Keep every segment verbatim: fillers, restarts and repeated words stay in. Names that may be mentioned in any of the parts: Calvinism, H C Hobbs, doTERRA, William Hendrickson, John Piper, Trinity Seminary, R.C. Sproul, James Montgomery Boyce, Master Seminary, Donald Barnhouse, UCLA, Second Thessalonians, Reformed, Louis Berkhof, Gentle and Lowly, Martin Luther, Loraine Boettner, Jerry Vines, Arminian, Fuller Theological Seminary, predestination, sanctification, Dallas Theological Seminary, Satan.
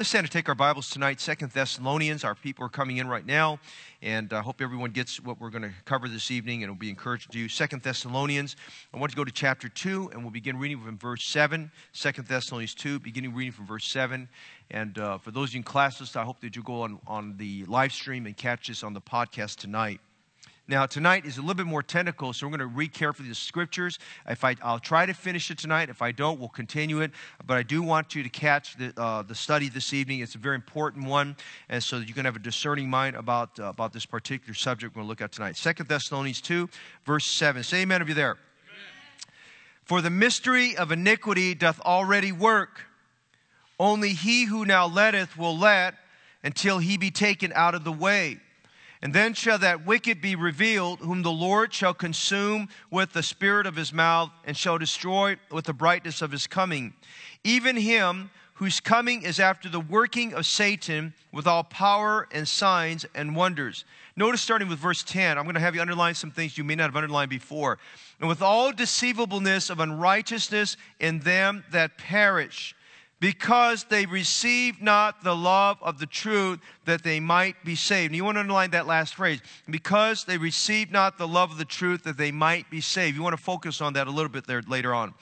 Let's stand and take our Bibles tonight, Second Thessalonians. Our people are coming in right now, and I hope everyone gets what we're going to cover this evening, and it'll be encouraged to you. Second Thessalonians, I want to go to chapter two, and we'll begin reading from verse seven. Second Thessalonians two, beginning reading from verse seven. And uh, for those of you in classes, I hope that you go on, on the live stream and catch this on the podcast tonight. Now, tonight is a little bit more technical, so we're going to read carefully the Scriptures. If I, I'll try to finish it tonight. If I don't, we'll continue it. But I do want you to catch the, uh, the study this evening. It's a very important one, and so that you can have a discerning mind about, uh, about this particular subject we're going to look at tonight. Second Thessalonians two, verse seven. Say amen if you're there. Amen. For the mystery of iniquity doth already work. Only he who now letteth will let until he be taken out of the way. And then shall that wicked be revealed, whom the Lord shall consume with the spirit of his mouth, and shall destroy with the brightness of his coming. Even him whose coming is after the working of Satan, with all power and signs and wonders. Notice starting with verse ten, I'm going to have you underline some things you may not have underlined before. And with all deceivableness of unrighteousness in them that perish, because they received not the love of the truth, that they might be saved. And you want to underline that last phrase. Because they received not the love of the truth, that they might be saved. You want to focus on that a little bit there later on.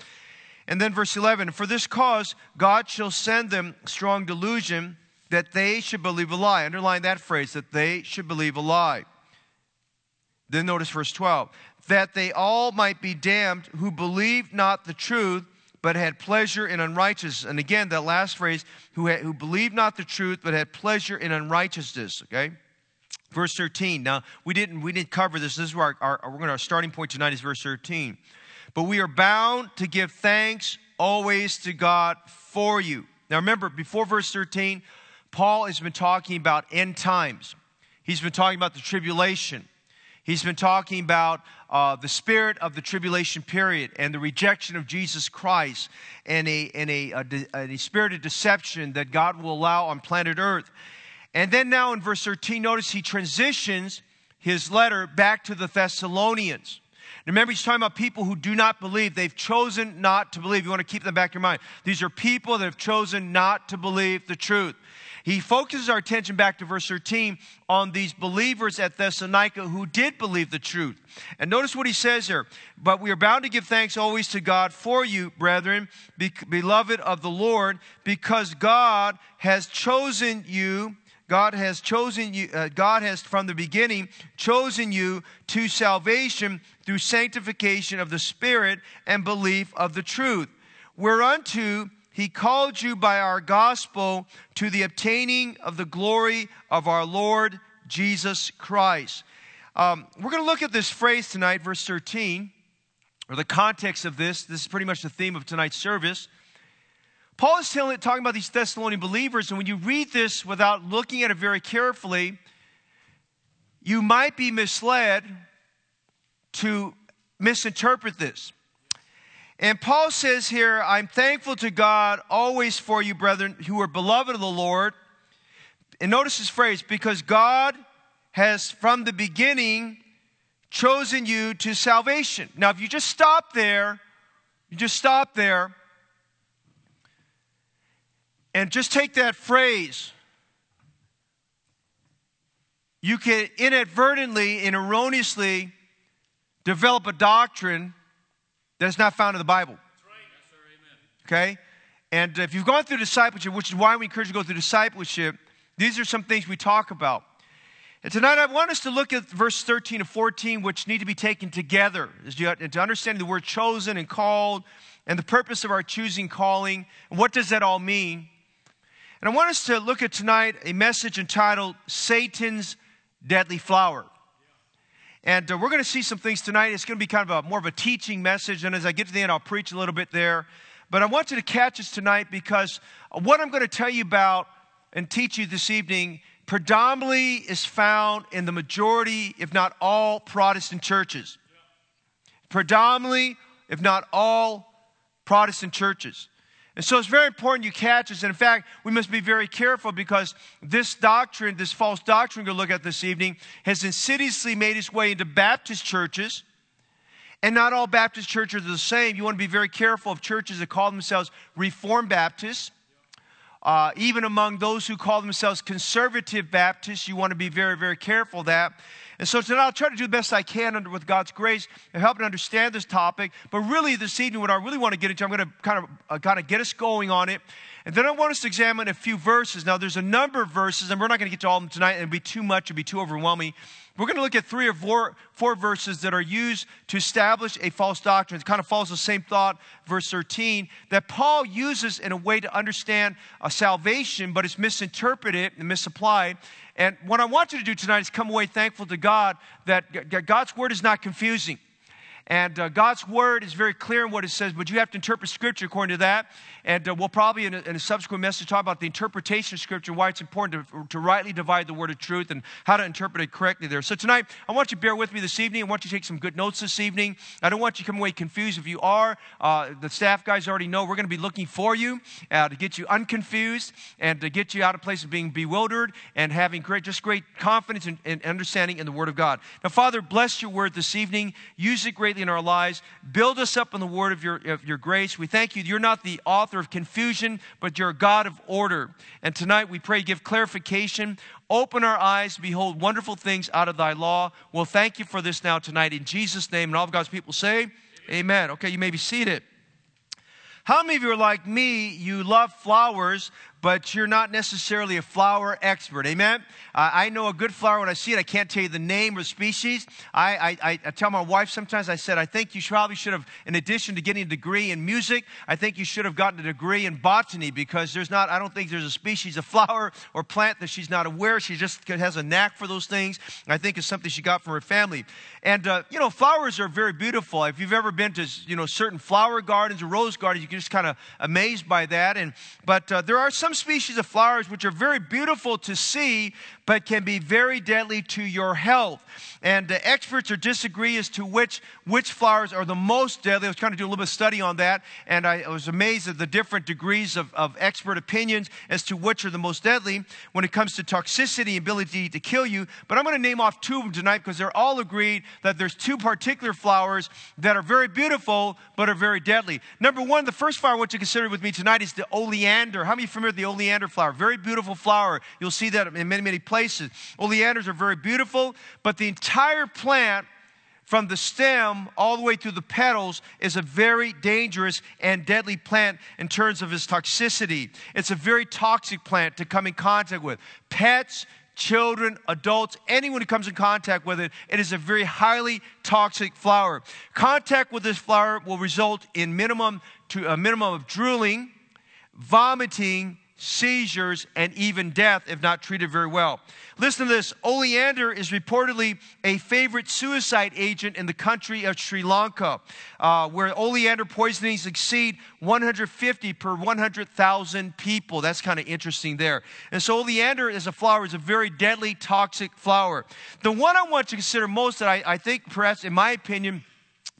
And then verse eleven. For this cause God shall send them strong delusion, that they should believe a lie. Underline that phrase, that they should believe a lie. Then notice verse twelve. That they all might be damned who believed not the truth, but had pleasure in unrighteousness. And again, that last phrase, who, had, who believed not the truth, but had pleasure in unrighteousness, okay? Verse thirteen. Now, we didn't, we didn't cover this. This is where our, our, our starting point tonight is verse thirteen. But we are bound to give thanks always to God for you. Now, remember, before verse thirteen, Paul has been talking about end times. He's been talking about the tribulation. He's been talking about uh, the spirit of the tribulation period and the rejection of Jesus Christ and a, and, a, a de, and a spirit of deception that God will allow on planet Earth. And then now in verse thirteen, notice he transitions his letter back to the Thessalonians. And remember, he's talking about people who do not believe. They've chosen not to believe. You want to keep them back in your mind. These are people that have chosen not to believe the truth. He focuses our attention back to verse thirteen on these believers at Thessalonica who did believe the truth. And notice what he says here. But we are bound to give thanks always to God for you, brethren, be beloved of the Lord, because God has chosen you. God has chosen you, uh, God has from the beginning chosen you to salvation through sanctification of the Spirit and belief of the truth, whereunto He called you by our gospel to the obtaining of the glory of our Lord Jesus Christ. Um, we're going to look at this phrase tonight, verse thirteen, or the context of this. This is pretty much the theme of tonight's service. Paul is telling, talking about these Thessalonian believers, and when you read this without looking at it very carefully, you might be misled to misinterpret this. And Paul says here, I'm thankful to God always for you, brethren, who are beloved of the Lord. And notice this phrase, because God has from the beginning chosen you to salvation. Now, if you just stop there, you just stop there, and just take that phrase, you can inadvertently and erroneously develop a doctrine that's not found in the Bible. That's right. Yes, sir. Amen. Okay? And if you've gone through discipleship, which is why we encourage you to go through discipleship, these are some things we talk about. And tonight I want us to look at verse thirteen and fourteen, which need to be taken together. And to understand the word chosen and called and the purpose of our choosing calling. And what does that all mean? And I want us to look at tonight a message entitled, Satan's Deadly Flower. And uh, we're going to see some things tonight. It's going to be kind of a, more of a teaching message. And as I get to the end, I'll preach a little bit there. But I want you to catch us tonight because what I'm going to tell you about and teach you this evening predominantly is found in the majority, if not all, Protestant churches. Predominantly, if not all, Protestant churches. And so it's very important you catch this. And in fact, we must be very careful because this doctrine, this false doctrine we're going to look at this evening, has insidiously made its way into Baptist churches. And not all Baptist churches are the same. You want to be very careful of churches that call themselves Reformed Baptists Uh, even among those who call themselves conservative Baptists, you want to be very, very careful of that. And so tonight I'll try to do the best I can under, with God's grace and help to understand this topic. But really this evening, what I really want to get into, I'm going to kind of, uh, kind of get us going on it. And then I want us to examine a few verses. Now there's a number of verses, and we're not going to get to all of them tonight. It would be too much. It would be too overwhelming. We're going to look at three or four, four verses that are used to establish a false doctrine. It kind of follows the same thought, verse thirteen, that Paul uses in a way to understand uh, salvation, but it's misinterpreted and misapplied. And what I want you to do tonight is come away thankful to God that God's word is not confusing. And uh, God's word is very clear in what it says, but you have to interpret Scripture according to that. And uh, we'll probably, in a, in a subsequent message, talk about the interpretation of Scripture, why it's important to, to rightly divide the word of truth and how to interpret it correctly there. So tonight, I want you to bear with me this evening. I want you to take some good notes this evening. I don't want you to come away confused. If you are, uh, the staff guys already know we're going to be looking for you uh, to get you unconfused and to get you out of place of being bewildered and having great, just great confidence and, and understanding in the word of God. Now, Father, bless your word this evening. Use it greatly in our lives. Build us up in the word of your, of your grace. We thank you. You're not the author of confusion, but you're a God of order. And tonight we pray, give clarification. Open our eyes to behold wonderful things out of thy law. We'll thank you for this now tonight in Jesus' name. And all of God's people say, amen. Amen. Okay, you may be seated. How many of you are like me? You love flowers, but you're not necessarily a flower expert. Amen? Uh, I know a good flower when I see it. I can't tell you the name or species. I, I, I tell my wife sometimes, I said, I think you probably should have, in addition to getting a degree in music, I think you should have gotten a degree in botany because there's not, I don't think there's a species of flower or plant that she's not aware of. She just has a knack for those things. I think it's something she got from her family. And, uh, you know, flowers are very beautiful. If you've ever been to, you know, certain flower gardens or rose gardens, you can just kind of amazed by that. And But uh, there are some species of flowers which are very beautiful to see, but can be very deadly to your health. And uh, experts are disagree as to which, which flowers are the most deadly. I was trying to do a little bit of study on that, and I, I was amazed at the different degrees of, of expert opinions as to which are the most deadly when it comes to toxicity and ability to kill you. But I'm going to name off two of them tonight because they're all agreed that there's two particular flowers that are very beautiful, but are very deadly. Number one, the first flower I want you to consider with me tonight is the oleander. How many are familiar with the oleander flower? Very beautiful flower. You'll see that in many, many places. Places. Oleanders are very beautiful, but the entire plant from the stem all the way through the petals is a very dangerous and deadly plant in terms of its toxicity. It's a very toxic plant to come in contact with. Pets, children, adults, anyone who comes in contact with it, it is a very highly toxic flower. Contact with this flower will result in minimum to a minimum of drooling, vomiting, seizures, and even death if not treated very well. Listen to this. Oleander is reportedly a favorite suicide agent in the country of Sri Lanka, uh, where oleander poisonings exceed one hundred fifty per one hundred thousand people. That's kind of interesting there. And so oleander as a flower is a very deadly, toxic flower. The one I want to consider most that I, I think perhaps, in my opinion,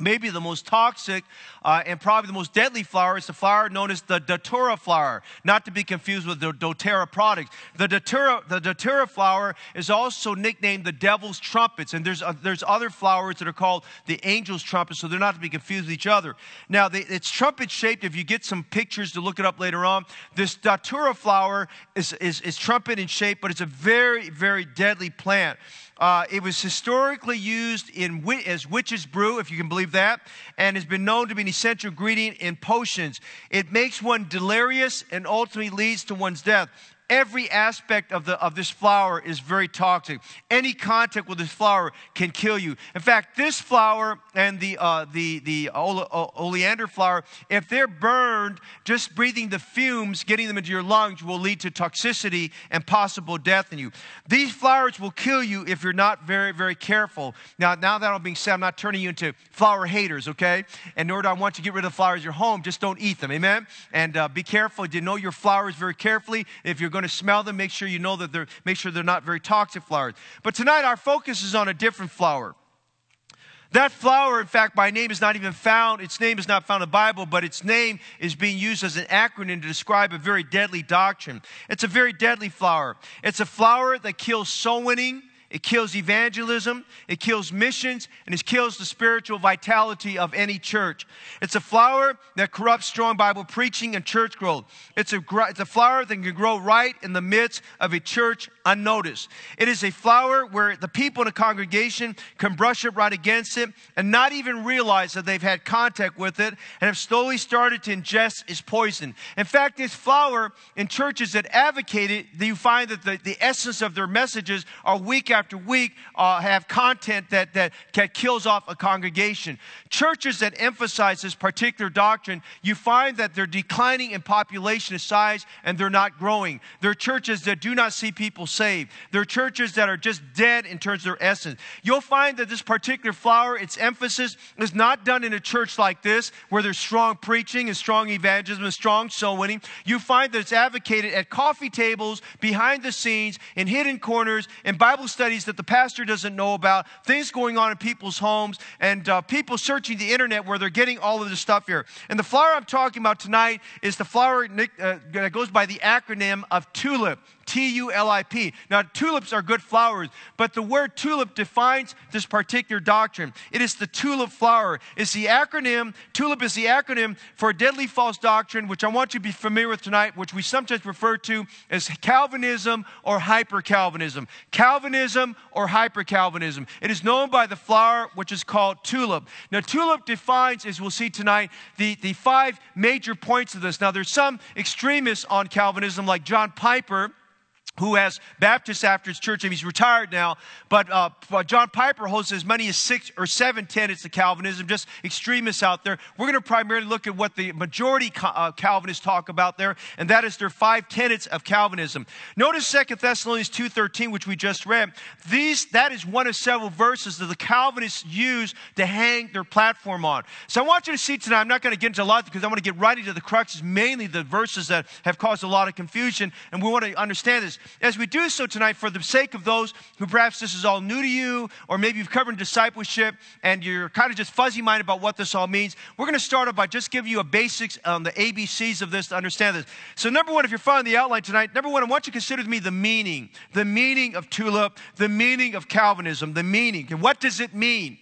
maybe the most toxic uh, and probably the most deadly flower is the flower known as the datura flower, not to be confused with the doTERRA products. The datura, the datura flower is also nicknamed the devil's trumpets, and there's, uh, there's other flowers that are called the angel's trumpets, so they're not to be confused with each other. Now, the, it's trumpet-shaped. If you get some pictures to look it up later on, this datura flower is, is, is trumpet in shape, but it's a very, very deadly plant. Uh, it was historically used in wit as witch's brew, if you can believe that, and has been known to be an essential ingredient in potions. It makes one delirious and ultimately leads to one's death. Every aspect of, the, of this flower is very toxic. Any contact with this flower can kill you. In fact, this flower and the, uh, the, the ole, oleander flower, if they're burned, just breathing the fumes, getting them into your lungs, will lead to toxicity and possible death in you. These flowers will kill you if you're not very, very careful. Now, now that I'm being said, I'm not turning you into flower haters, okay? And nor do I want you to get rid of the flowers in your home. Just don't eat them, amen? And uh, be careful. You know your flowers very carefully. If you're going to smell them, make sure you know that they're, make sure they're not very toxic flowers. But tonight our focus is on a different flower. That flower, in fact, by name is not even found. Its name is not found in the Bible, but its name is being used as an acronym to describe a very deadly doctrine. It's a very deadly flower. It's a flower that kills soul winning. it kills evangelism, it kills missions, and it kills the spiritual vitality of any church. It's a flower that corrupts strong Bible preaching and church growth. It's a, it's a flower that can grow right in the midst of a church unnoticed. It is a flower where the people in a congregation can brush up right against it and not even realize that they've had contact with it and have slowly started to ingest its poison. In fact, this flower in churches that advocate it, you find that the, the essence of their messages are weak after week, uh, have content that, that, that kills off a congregation. Churches that emphasize this particular doctrine, you find that they're declining in population and size and they're not growing. They're churches that do not see people saved. They're churches that are just dead in terms of their essence. You'll find that this particular flower, its emphasis is not done in a church like this where there's strong preaching and strong evangelism and strong soul winning. You find that it's advocated at coffee tables, behind the scenes, in hidden corners, in Bible studies that the pastor doesn't know about, things going on in people's homes, and uh, people searching the internet where they're getting all of this stuff here. And the flower I'm talking about tonight is the flower uh, that goes by the acronym of TULIP. T U L I P. Now, tulips are good flowers, but the word tulip defines this particular doctrine. It is the tulip flower. It's the acronym, TULIP is the acronym for a deadly false doctrine, which I want you to be familiar with tonight, which we sometimes refer to as Calvinism or hyper-Calvinism. Calvinism or hyper-Calvinism. It is known by the flower, which is called tulip. Now, tulip defines, as we'll see tonight, the, the five major points of this. Now, there's some extremists on Calvinism, like John Piper, who has Baptists after his church, and he's retired now, but uh, John Piper holds as many as six or seven tenets of Calvinism, just extremists out there. We're going to primarily look at what the majority uh, Calvinists talk about there, and that is their five tenets of Calvinism. Notice Second Thessalonians two thirteen, which we just read. These, that is one of several verses that the Calvinists use to hang their platform on. So I want you to see tonight, I'm not going to get into a lot because I want to get right into the crux, mainly the verses that have caused a lot of confusion, and we want to understand this. As we do so tonight, for the sake of those who perhaps this is all new to you, or maybe you've covered discipleship and you're kind of just fuzzy-minded about what this all means, we're going to start off by just giving you a basics on the A B Cs of this to understand this. So number one, if you're following the outline tonight, number one, I want you to consider with me the meaning, the meaning of TULIP, the meaning of Calvinism, the meaning. And what does it mean?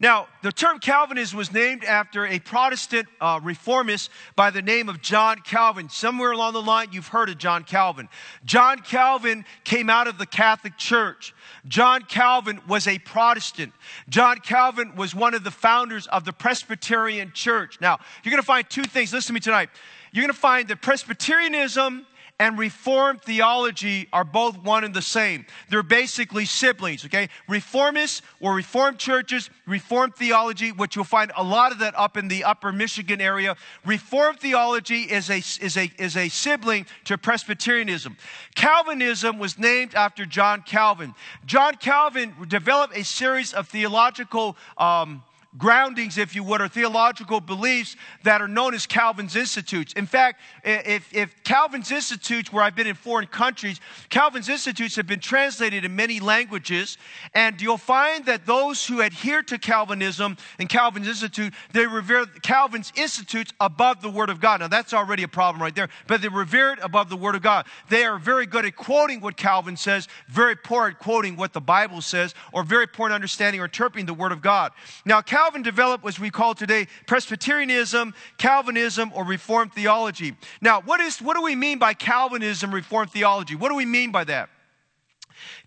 Now, the term Calvinism was named after a Protestant uh, reformist by the name of John Calvin. Somewhere along the line, you've heard of John Calvin. John Calvin came out of the Catholic Church. John Calvin was a Protestant. John Calvin was one of the founders of the Presbyterian Church. Now, you're going to find two things. Listen to me tonight. You're going to find that Presbyterianism and Reformed theology are both one and the same. They're basically siblings, okay? Reformists or Reformed churches, Reformed theology, which you'll find a lot of that up in the upper Michigan area. Reformed theology is a, is a, is a sibling to Presbyterianism. Calvinism was named after John Calvin. John Calvin developed a series of theological um, groundings, if you would, or theological beliefs that are known as Calvin's Institutes. In fact, if, if Calvin's Institutes, where I've been in foreign countries, Calvin's Institutes have been translated in many languages, and you'll find that those who adhere to Calvinism and Calvin's Institute, they revere Calvin's Institutes above the Word of God. Now, that's already a problem right there, but they revere it above the Word of God. They are very good at quoting what Calvin says, very poor at quoting what the Bible says, or very poor at understanding or interpreting the Word of God. Now, Calvin Calvin developed what we call today Presbyterianism, Calvinism, or Reformed theology. Now, what is, what do we mean by Calvinism, Reformed theology? What do we mean by that?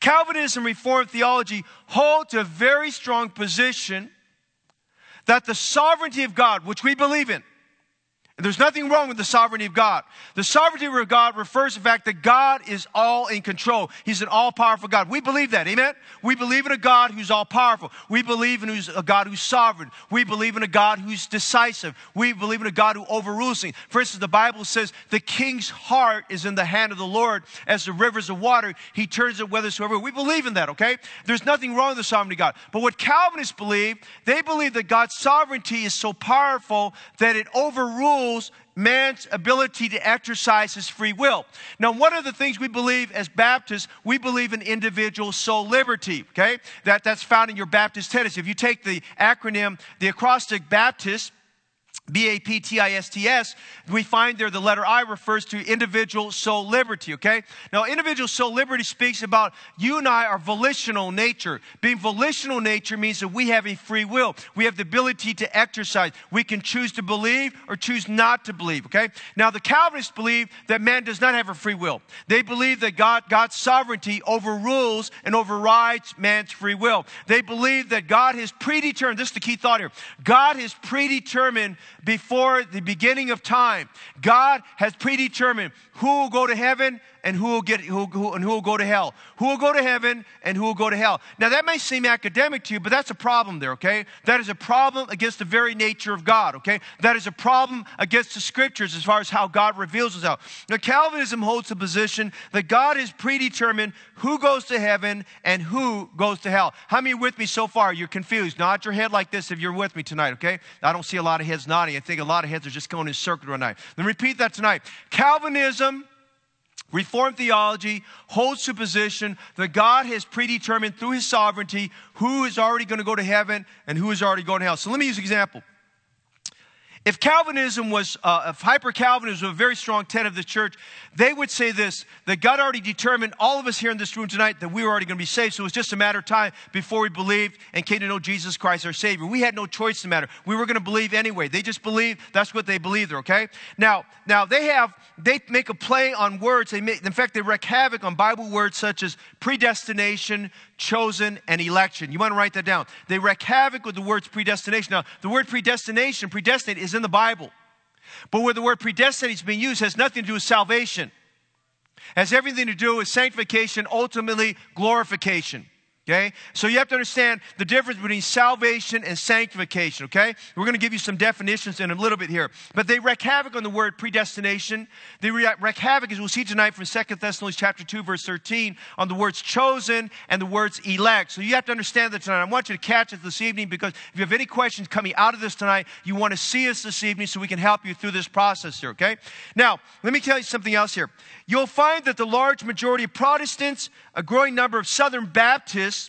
Calvinism, Reformed theology hold to a very strong position that the sovereignty of God, which we believe in, and there's nothing wrong with the sovereignty of God. The sovereignty of God refers to the fact that God is all in control. He's an all-powerful God. We believe that, amen? We believe in a God who's all-powerful. We believe in who's a God who's sovereign. We believe in a God who's decisive. We believe in a God who overrules things. For instance, the Bible says, the king's heart is in the hand of the Lord as the rivers of water. He turns it whithersoever. We believe in that, okay? There's nothing wrong with the sovereignty of God. But what Calvinists believe, they believe that God's sovereignty is so powerful that it overrules man's ability to exercise his free will. Now, one of the things we believe as Baptists, we believe in individual soul liberty, okay? That, that's found in your Baptist tenets. If you take the acronym, the acrostic Baptist, B A P T I S T S, we find there the letter I refers to individual soul liberty, okay? Now, individual soul liberty speaks about you and I are volitional nature. Being volitional nature means that we have a free will. We have the ability to exercise. We can choose to believe or choose not to believe, okay? Now, the Calvinists believe that man does not have a free will. They believe that God, God's sovereignty overrules and overrides man's free will. They believe that God has predetermined, this is the key thought here, God has predetermined before the beginning of time. God has predetermined who will go to heaven and who will get who, who and who will go to hell. Who will go to heaven and who will go to hell. Now that may seem academic to you, but that's a problem there, okay? That is a problem against the very nature of God, okay? That is a problem against the scriptures as far as how God reveals himself. Now Calvinism holds the position that God has predetermined who goes to heaven and who goes to hell. How many are with me so far? You're confused. Nod your head like this if you're with me tonight, okay? I don't see a lot of heads nodding. I think a lot of heads are just going in a circle tonight. Let me repeat that tonight. Calvinism, Reformed theology, holds the position that God has predetermined through his sovereignty who is already going to go to heaven and who is already going to hell. So let me use an example. If Calvinism was, uh, if hyper-Calvinism was a very strong tenet of the church, they would say this, that God already determined all of us here in this room tonight that we were already going to be saved, so it was just a matter of time before we believed and came to know Jesus Christ our Savior. We had no choice in the matter. We were going to believe anyway. They just believe, that's what they believe there, okay? Now, now they have, they make a play on words. They make, in fact, they wreak havoc on Bible words such as predestination, chosen, and election. You want to write that down. They wreak havoc with the words predestination. Now, the word predestination, predestinate is in the Bible. But where the word predestinate is being used has nothing to do with salvation. It has everything to do with sanctification, ultimately glorification. Okay? So you have to understand the difference between salvation and sanctification, okay? We're going to give you some definitions in a little bit here. But they wreak havoc on the word predestination. They wreak havoc, as we'll see tonight from Second Thessalonians chapter two, verse thirteen, on the words chosen and the words elect. So you have to understand that tonight. I want you to catch it this evening because if you have any questions coming out of this tonight, you want to see us this evening so we can help you through this process here, okay? Now, let me tell you something else here. You'll find that the large majority of Protestants, a growing number of Southern Baptists,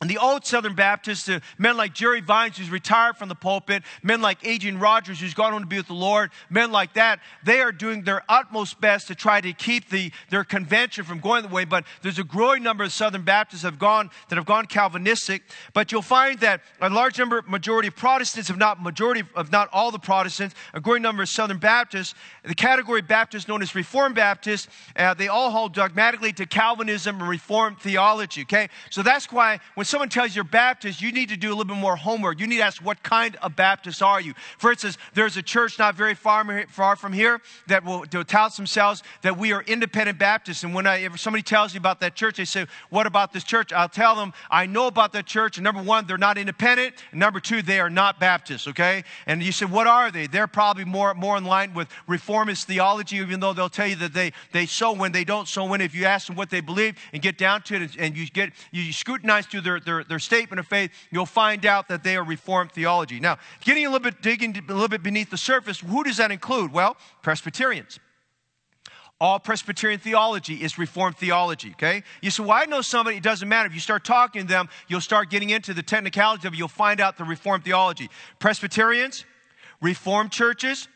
and the old Southern Baptists, the men like Jerry Vines, who's retired from the pulpit, men like Adrian Rogers, who's gone on to be with the Lord, men like that, they are doing their utmost best to try to keep the, their convention from going the way. But there's a growing number of Southern Baptists have gone, that have gone Calvinistic. But you'll find that a large number, majority of Protestants, if not majority, if not all the Protestants, a growing number of Southern Baptists, the category of Baptists known as Reformed Baptists, uh, they all hold dogmatically to Calvinism and Reformed theology, okay? So that's why when someone tells you you're Baptist, you need to do a little bit more homework. You need to ask, what kind of Baptist are you? For instance, there's a church not very far, far from here that will tout themselves that we are independent Baptists. And when I, if somebody tells you about that church, they say, what about this church? I'll tell them, I know about that church. And number one, they're not independent. And number two, they are not Baptists, okay? And you say, what are they? They're probably more, more in line with Reformist theology, even though they'll tell you that they, they sow when they don't sow when. If you ask them what they believe and get down to it and you, get, you scrutinize through their Their, their statement of faith, you'll find out that they are Reformed theology. Now, getting a little bit, digging a little bit beneath the surface, who does that include? Well, Presbyterians. All Presbyterian theology is Reformed theology, okay? You say, well, I know somebody, it doesn't matter. If you start talking to them, you'll start getting into the technicalities of it. You'll find out the Reformed theology. Presbyterians, Reformed churches,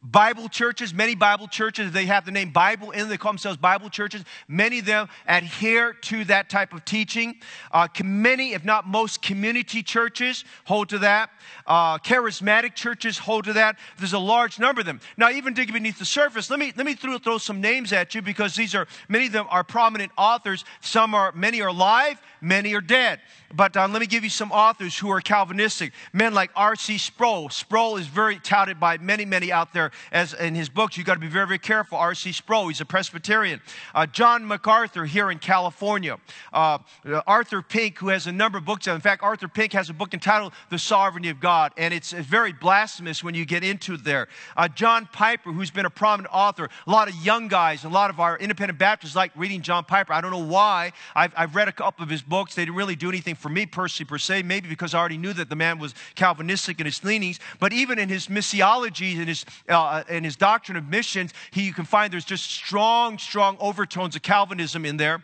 Bible churches, many Bible churches, they have the name Bible in them, they call themselves Bible churches. Many of them adhere to that type of teaching. Uh, many, if not most, community churches hold to that. Uh, charismatic churches hold to that. There's a large number of them. Now, even digging beneath the surface, let me, let me throw, throw some names at you because these are, many of them are prominent authors. Some are, many are alive, many are dead. But uh, let me give you some authors who are Calvinistic. Men like R C Sproul. Sproul is very touted by many, many out there. As in his books, you've got to be very, very careful. R C Sproul, he's a Presbyterian. Uh, John MacArthur here in California. Uh, Arthur Pink, who has a number of books. In fact, Arthur Pink has a book entitled The Sovereignty of God, and it's very blasphemous when you get into there. Uh, John Piper, who's been a prominent author. A lot of young guys, a lot of our independent Baptists like reading John Piper. I don't know why. I've, I've read a couple of his books. They didn't really do anything for me personally, per se, maybe because I already knew that the man was Calvinistic in his leanings. But even in his missiologies and his uh, Uh, in his doctrine of missions, he, you can find there's just strong, strong overtones of Calvinism in there.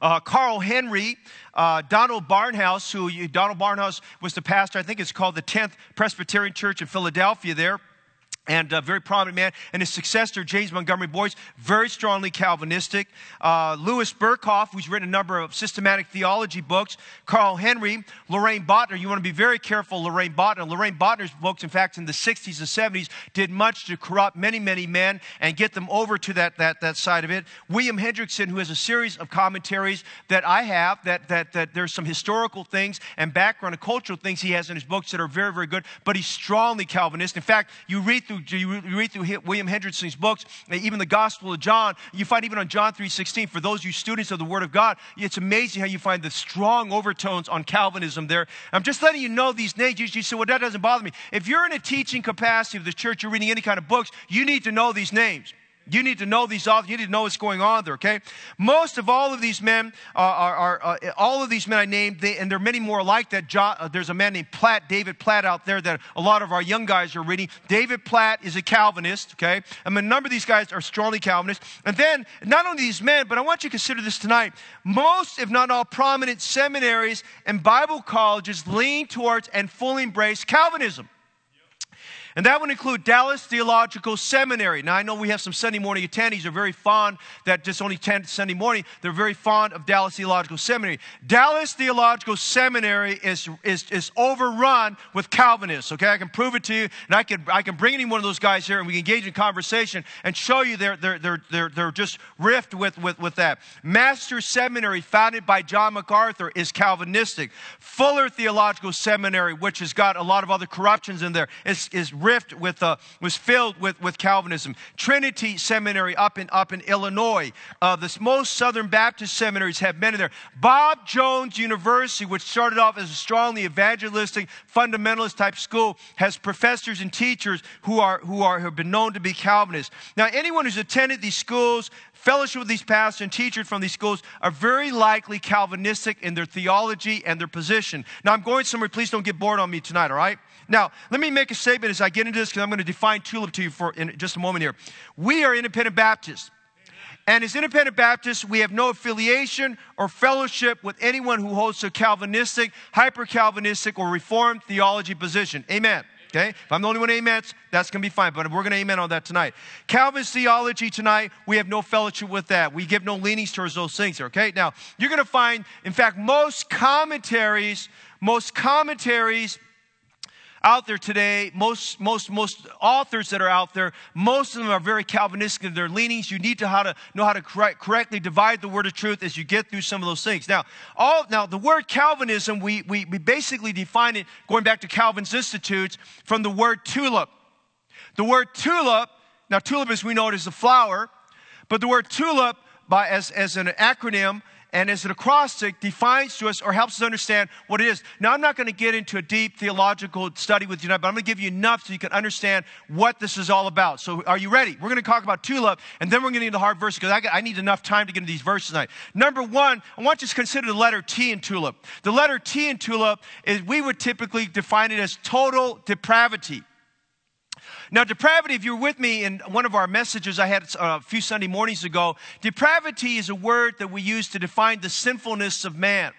Uh, Carl Henry, uh, Donald Barnhouse, who you, Donald Barnhouse was the pastor, I think it's called the tenth Presbyterian Church in Philadelphia there, and a very prominent man, and his successor, James Montgomery Boyce, very strongly Calvinistic. Uh, Louis Berkhof, who's written a number of systematic theology books. Carl Henry, Loraine Boettner. You want to be very careful, Loraine Boettner. Loraine Boettner's books, in fact, in the sixties and seventies, did much to corrupt many, many men and get them over to that, that, that side of it. William Hendrickson, who has a series of commentaries that I have, that, that, that there's some historical things and background and cultural things he has in his books that are very, very good, but he's strongly Calvinist. In fact, you read through You read through William Hendrickson's books, even the Gospel of John, you find even on John three sixteen, for those of you students of the Word of God, it's amazing how you find the strong overtones on Calvinism there. I'm just letting you know these names. You say, well, that doesn't bother me. If you're in a teaching capacity of the church, you're reading any kind of books, you need to know these names. You need to know these authors. You need to know what's going on there, okay? Most of all of these men, are, are, are all of these men I named, they, and there are many more like that. John, uh, there's a man named Platt, David Platt out there that a lot of our young guys are reading. David Platt is a Calvinist, okay? I mean, a number of these guys are strongly Calvinist. And then, not only these men, but I want you to consider this tonight. Most, if not all, prominent seminaries and Bible colleges lean towards and fully embrace Calvinism. And that would include Dallas Theological Seminary. Now, I know we have some Sunday morning attendees who are very fond that just only attend Sunday morning. They're very fond of Dallas Theological Seminary. Dallas Theological Seminary is, is, is overrun with Calvinists, okay? I can prove it to you, and I can, I can bring any one of those guys here, and we can engage in conversation and show you they're, they're, they're, they're, they're just riffed with, with, with that. Master Seminary, founded by John MacArthur, is Calvinistic. Fuller Theological Seminary, which has got a lot of other corruptions in there, is, is rift with uh, was filled with, with Calvinism. Trinity Seminary up in up in Illinois. Uh, this, most Southern Baptist seminaries have men in there. Bob Jones University, which started off as a strongly evangelistic, fundamentalist type school, has professors and teachers who are who are who have been known to be Calvinists. Now, anyone who's attended these schools, fellowship with these pastors and teachers from these schools, are very likely Calvinistic in their theology and their position. Now, I'm going somewhere. Please don't get bored on me tonight. All right. Now, let me make a statement as I get into this, because I'm going to define TULIP to you for in just a moment here. We are independent Baptists. And as independent Baptists, we have no affiliation or fellowship with anyone who holds a Calvinistic, hyper-Calvinistic, or Reformed theology position. Amen. Okay? If I'm the only one, amen, that's going to be fine. But we're going to amen on that tonight. Calvin's theology tonight, we have no fellowship with that. We give no leanings towards those things. Okay? Now, you're going to find, in fact, most commentaries, most commentaries... out there today, most, most, most authors that are out there, most of them are very Calvinistic in their leanings. You need to how to know how to correct, correctly divide the word of truth as you get through some of those things. Now, all now the word Calvinism, we, we, we basically define it, going back to Calvin's Institutes, from the word tulip. The word tulip, now tulip as we know it is a flower, but the word tulip by as, as an acronym and as an acrostic defines to us or helps us understand what it is. Now, I'm not going to get into a deep theological study with you tonight, but I'm going to give you enough so you can understand what this is all about. So are you ready? We're going to talk about TULIP, and then we're going to get into hard verses, because I, I need enough time to get into these verses tonight. Number one, I want you to consider the letter T in TULIP. The letter T in TULIP is, we would typically define it as total depravity. Now, depravity, if you're with me in one of our messages I had a few Sunday mornings ago, depravity is a word that we use to define the sinfulness of man.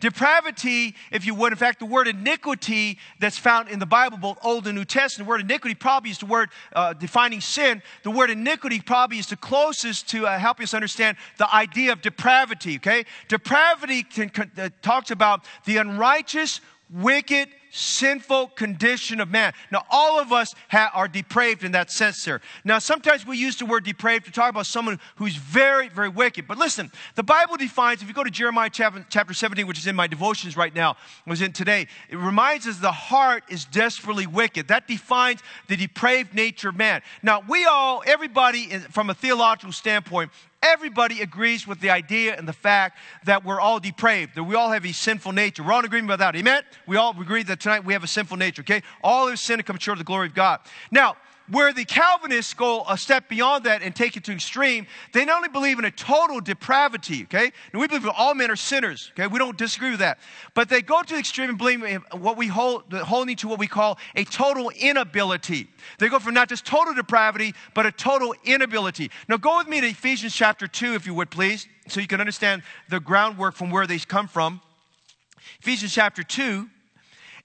Depravity, if you would, in fact, the word iniquity that's found in the Bible, both Old and New Testament, the word iniquity probably is the word uh, defining sin. The word iniquity probably is the closest to uh, helping us understand the idea of depravity, okay? Depravity can, can, uh, talks about the unrighteous, wicked, sinful condition of man. Now, all of us ha are depraved in that sense there. Now, sometimes we use the word depraved to talk about someone who's very, very wicked. But listen, the Bible defines, if you go to Jeremiah chapter seventeen, which is in my devotions right now, was in today, it reminds us the heart is desperately wicked. That defines the depraved nature of man. Now, we all, everybody in, from a theological standpoint, everybody agrees with the idea and the fact that we're all depraved, that we all have a sinful nature. We're all in agreement about that. Amen? We all agree that tonight we have a sinful nature, okay? All of sin comes short of the glory of God. Now, where the Calvinists go a step beyond that and take it to extreme, they not only believe in a total depravity, okay? And we believe that all men are sinners, okay? We don't disagree with that. But they go to the extreme and believe in what we hold, holding to what we call a total inability. They go from not just total depravity, but a total inability. Now, go with me to Ephesians chapter two, if you would, please. so you can understand the groundwork from where these come from. Ephesians chapter two,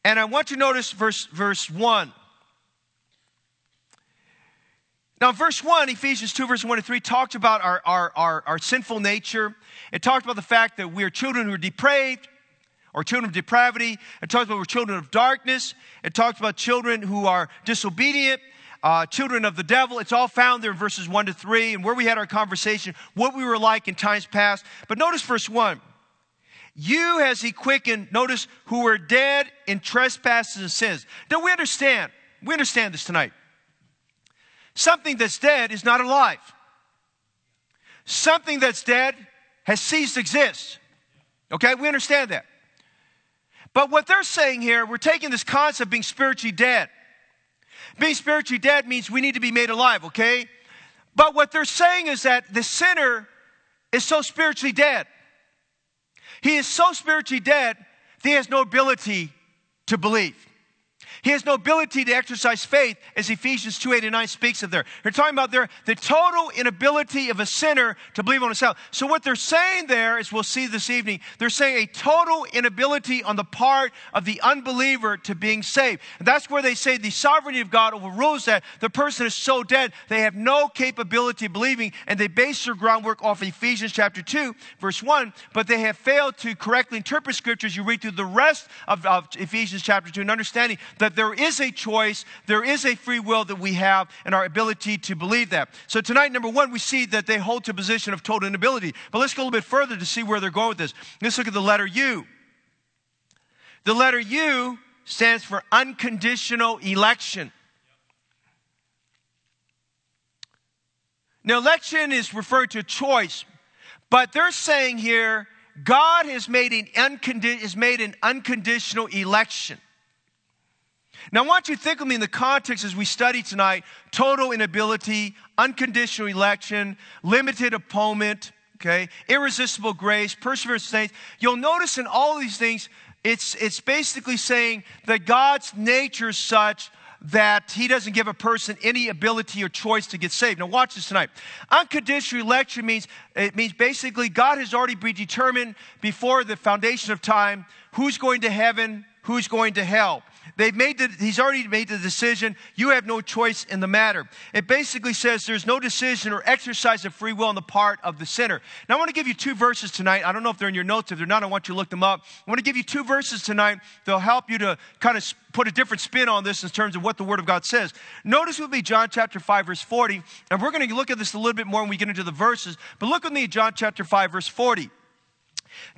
and I want you to notice verse, verse one. Now, verse one, Ephesians two, verse one to three, talked about our, our, our, our sinful nature. It talked about the fact that we are children who are depraved, or children of depravity. It talks about we're children of darkness. It talks about children who are disobedient, uh, children of the devil. It's all found there in verses one to three, and where we had our conversation, what we were like in times past. But notice verse one. You has he quickened, notice, who were dead in trespasses and sins. Now, we understand. We understand this tonight. Something that's dead is not alive. Something that's dead has ceased to exist. Okay, we understand that. But what they're saying here, we're taking this concept of being spiritually dead. Being spiritually dead means we need to be made alive, okay? But what they're saying is that the sinner is so spiritually dead. He is so spiritually dead that he has no ability to believe. He has no ability to exercise faith, as Ephesians two, eight and nine speaks of there. They're talking about there the total inability of a sinner to believe on himself. So what they're saying there, as we'll see this evening, they're saying a total inability on the part of the unbeliever to being saved. And that's where they say the sovereignty of God overrules that. The person is so dead, they have no capability of believing, and they base their groundwork off of Ephesians chapter two, verse one, but they have failed to correctly interpret scriptures. You read through the rest of, of Ephesians chapter two and understanding that there is a choice, there is a free will that we have, and our ability to believe that. So tonight, number one, we see that they hold to a position of total inability. But let's go a little bit further to see where they're going with this. Let's look at the letter U. The letter U stands for unconditional election. Now, election is referred to choice, but they're saying here, God has made an, uncondi- has made an unconditional election. Now, I want you to think of me in the context as we study tonight, total inability, unconditional election, limited opponent, okay, irresistible grace, perseverance of saints. You'll notice in all these things, it's, it's basically saying that God's nature is such that he doesn't give a person any ability or choice to get saved. Now, watch this tonight. Unconditional election means, it means basically God has already predetermined before the foundation of time who's going to heaven, who's going to hell. They've made the, he's already made the decision. You have no choice in the matter. It basically says there's no decision or exercise of free will on the part of the sinner. Now, I want to give you two verses tonight. I don't know if they're in your notes. If they're not, I want you to look them up. I want to give you two verses tonight that will help you to kind of put a different spin on this in terms of what the Word of God says. Notice with me John chapter five, verse forty. And we're going to look at this a little bit more when we get into the verses. But look with me at John chapter five, verse forty.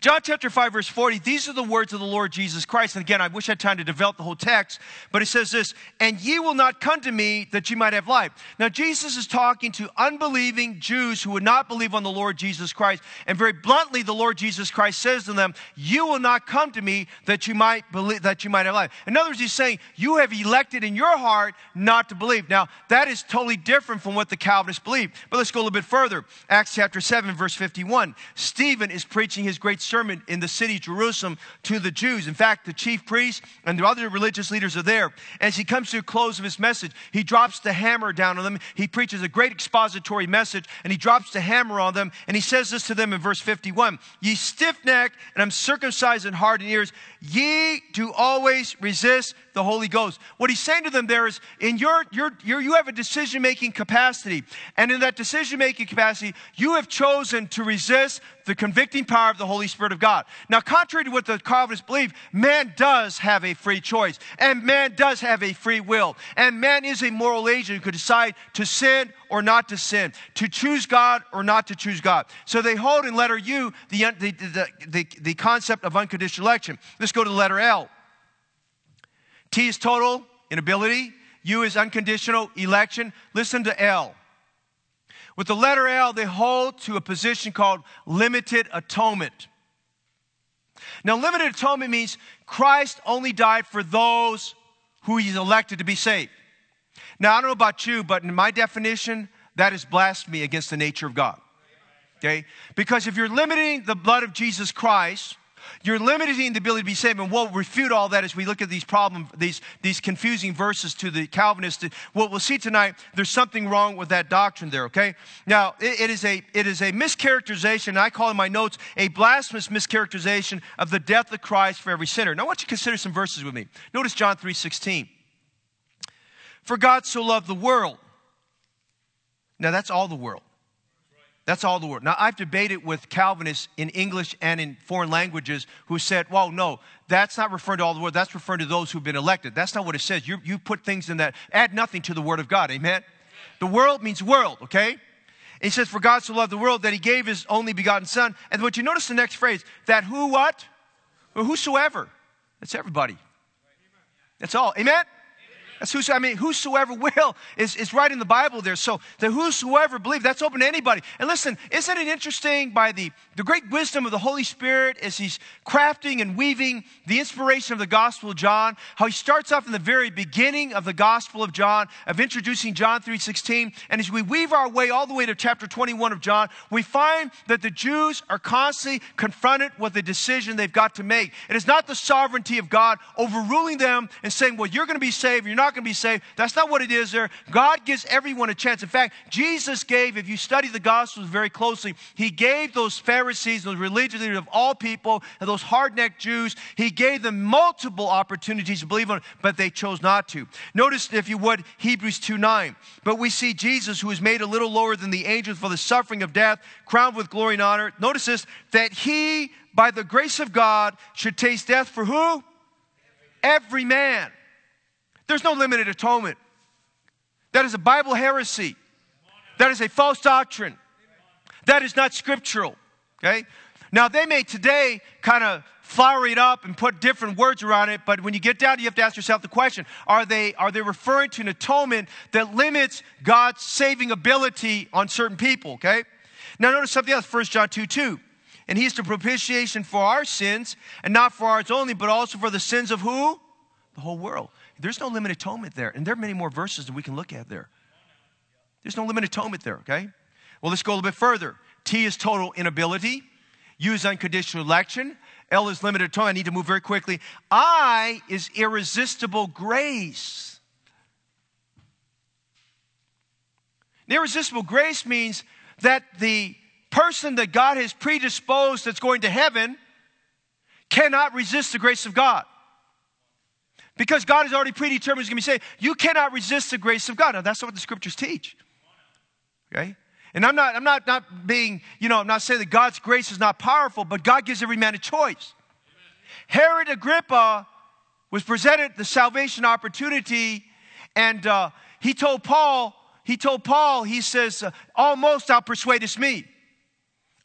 John chapter five, verse forty, these are the words of the Lord Jesus Christ. And again, I wish I had time to develop the whole text, but it says this, and ye will not come to me that ye might have life. Now, Jesus is talking to unbelieving Jews who would not believe on the Lord Jesus Christ. And very bluntly, the Lord Jesus Christ says to them, you will not come to me that you might believe, that you might have life. In other words, he's saying, you have elected in your heart not to believe. Now, that is totally different from what the Calvinists believe. But let's go a little bit further. Acts chapter seven, verse fifty-one, Stephen is preaching his great sermon in the city of Jerusalem to the Jews. In fact, the chief priests and the other religious leaders are there. As he comes to the close of his message, he drops the hammer down on them. He preaches a great expository message, and he drops the hammer on them, and he says this to them in verse fifty-one, ye stiff-necked and uncircumcised in heart and ears, ye do always resist the Holy Ghost. What he's saying to them there is, in your, your, your you have a decision-making capacity, and in that decision-making capacity, you have chosen to resist the convicting power of the Holy Spirit of God. Now, contrary to what the Calvinists believe, man does have a free choice, and man does have a free will, and man is a moral agent who could decide to sin or not to sin, to choose God or not to choose God. So they hold in letter U the, the, the, the, the concept of unconditional election. Let's go to letter L. T is total inability. U is unconditional election. Listen to L. With the letter L, they hold to a position called limited atonement. Now, limited atonement means Christ only died for those who he's elected to be saved. Now, I don't know about you, but in my definition, that is blasphemy against the nature of God. Okay? Because if you're limiting the blood of Jesus Christ You're limiting the ability to be saved. And we'll refute all that as we look at these problem, these, these confusing verses to the Calvinists. What we'll see tonight, there's something wrong with that doctrine there, okay? Now, it, it, is, a, it is a mischaracterization, and I call in my notes, a blasphemous mischaracterization of the death of Christ for every sinner. Now, I want you to consider some verses with me. Notice John three sixteen. For God so loved the world. Now, that's all the world. That's all the word. Now, I've debated with Calvinists in English and in foreign languages who said, well, no, that's not referring to all the word. That's referring to those who've been elected. That's not what it says. You, you put things in that. Add nothing to the word of God. Amen? The world means world, okay? It says, for God so loved the world that he gave his only begotten son. And what you notice the next phrase, that who what? Or whosoever. That's everybody. That's all. Amen? That's whoso, I mean, whosoever will is, is right in the Bible there. So the whosoever believe, that's open to anybody. And listen, isn't it interesting by the, the great wisdom of the Holy Spirit as he's crafting and weaving the inspiration of the Gospel of John, how he starts off in the very beginning of the Gospel of John, of introducing John three sixteen. And as we weave our way all the way to chapter twenty-one of John, we find that the Jews are constantly confronted with a decision they've got to make. It is not the sovereignty of God overruling them and saying, well, you're going to be saved, you're not going to be saved. That's not what it is there. God gives everyone a chance. In fact, Jesus gave, if you study the Gospels very closely, he gave those Pharisees, those religious leaders of all people, and those hard-necked Jews, he gave them multiple opportunities to believe on it, but they chose not to. Notice, if you would, Hebrews two nine. But we see Jesus, who was made a little lower than the angels for the suffering of death, crowned with glory and honor. Notice this, that he, by the grace of God, should taste death for who? Every man. There's no limited atonement. That is a Bible heresy. That is a false doctrine. That is not scriptural. Okay? Now, they may today kind of flower it up and put different words around it, but when you get down, you have to ask yourself the question, are they, are they referring to an atonement that limits God's saving ability on certain people? Okay? Now, notice something else, First John two two. And he is the propitiation for our sins, and not for ours only, but also for the sins of who? The whole world. There's no limit atonement there. And there are many more verses that we can look at there. There's no limit atonement there, okay? Well, let's go a little bit further. T is total inability. U is unconditional election. L is limited atonement. I need to move very quickly. I is irresistible grace. And irresistible grace means that the person that God has predisposed that's going to heaven cannot resist the grace of God. Because God has already predetermined who's going to be saved. You cannot resist the grace of God. Now, that's not what the Scriptures teach. Okay? And I'm not, I'm not, not being, you know, I'm not saying that God's grace is not powerful, but God gives every man a choice. Herod Agrippa was presented the salvation opportunity, and uh, he told Paul, he told Paul, he says, almost thou persuadest me.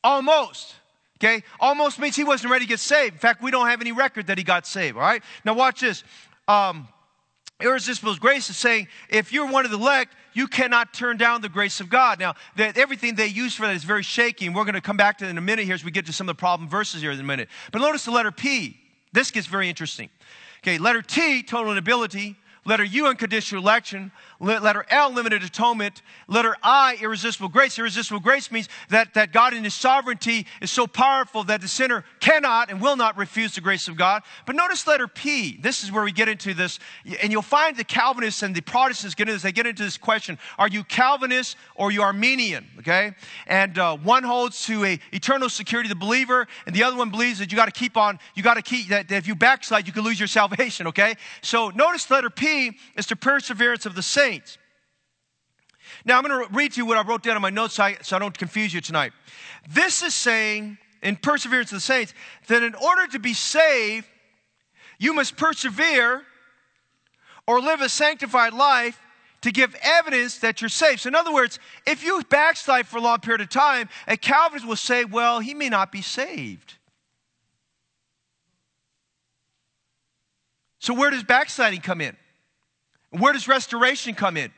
Almost. Okay? Almost means he wasn't ready to get saved. In fact, we don't have any record that he got saved, all right? Now, watch this. Um, irresistible grace is saying, if you're one of the elect, you cannot turn down the grace of God. Now, that everything they use for that is very shaky, and we're going to come back to it in a minute here as we get to some of the problem verses here in a minute. But notice the letter P. This gets very interesting. Okay, letter T, total inability. Letter U, unconditional election. Letter L, limited atonement. Letter I, irresistible grace. Irresistible grace means that, that God in his sovereignty is so powerful that the sinner cannot and will not refuse the grace of God. But notice letter P. This is where we get into this. And you'll find the Calvinists and the Protestants get into this. They get into this question, are you Calvinist or are you Arminian? Okay? And uh, one holds to a eternal security of the believer, and the other one believes that you got to keep on, you got to keep, that, that if you backslide, you can lose your salvation. Okay? So notice letter P. Is the perseverance of the saints. Now, I'm going to read to you what I wrote down in my notes so I, so I don't confuse you tonight. This is saying, in perseverance of the saints, that in order to be saved, you must persevere or live a sanctified life to give evidence that you're saved. So in other words, if you backslide for a long period of time, a Calvinist will say, well, he may not be saved. So where does backsliding come in? Where does restoration come in?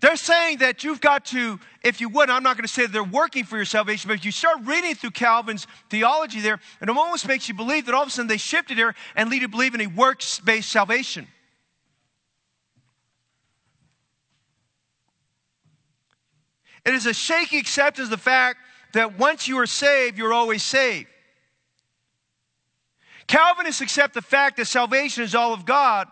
They're saying that you've got to, if you would, I'm not going to say that they're working for your salvation, but if you start reading through Calvin's theology there, it almost makes you believe that all of a sudden they shifted here and lead you to believe in a works-based salvation. It is a shaky acceptance of the fact that once you are saved, you're always saved. Calvinists accept the fact that salvation is all of God,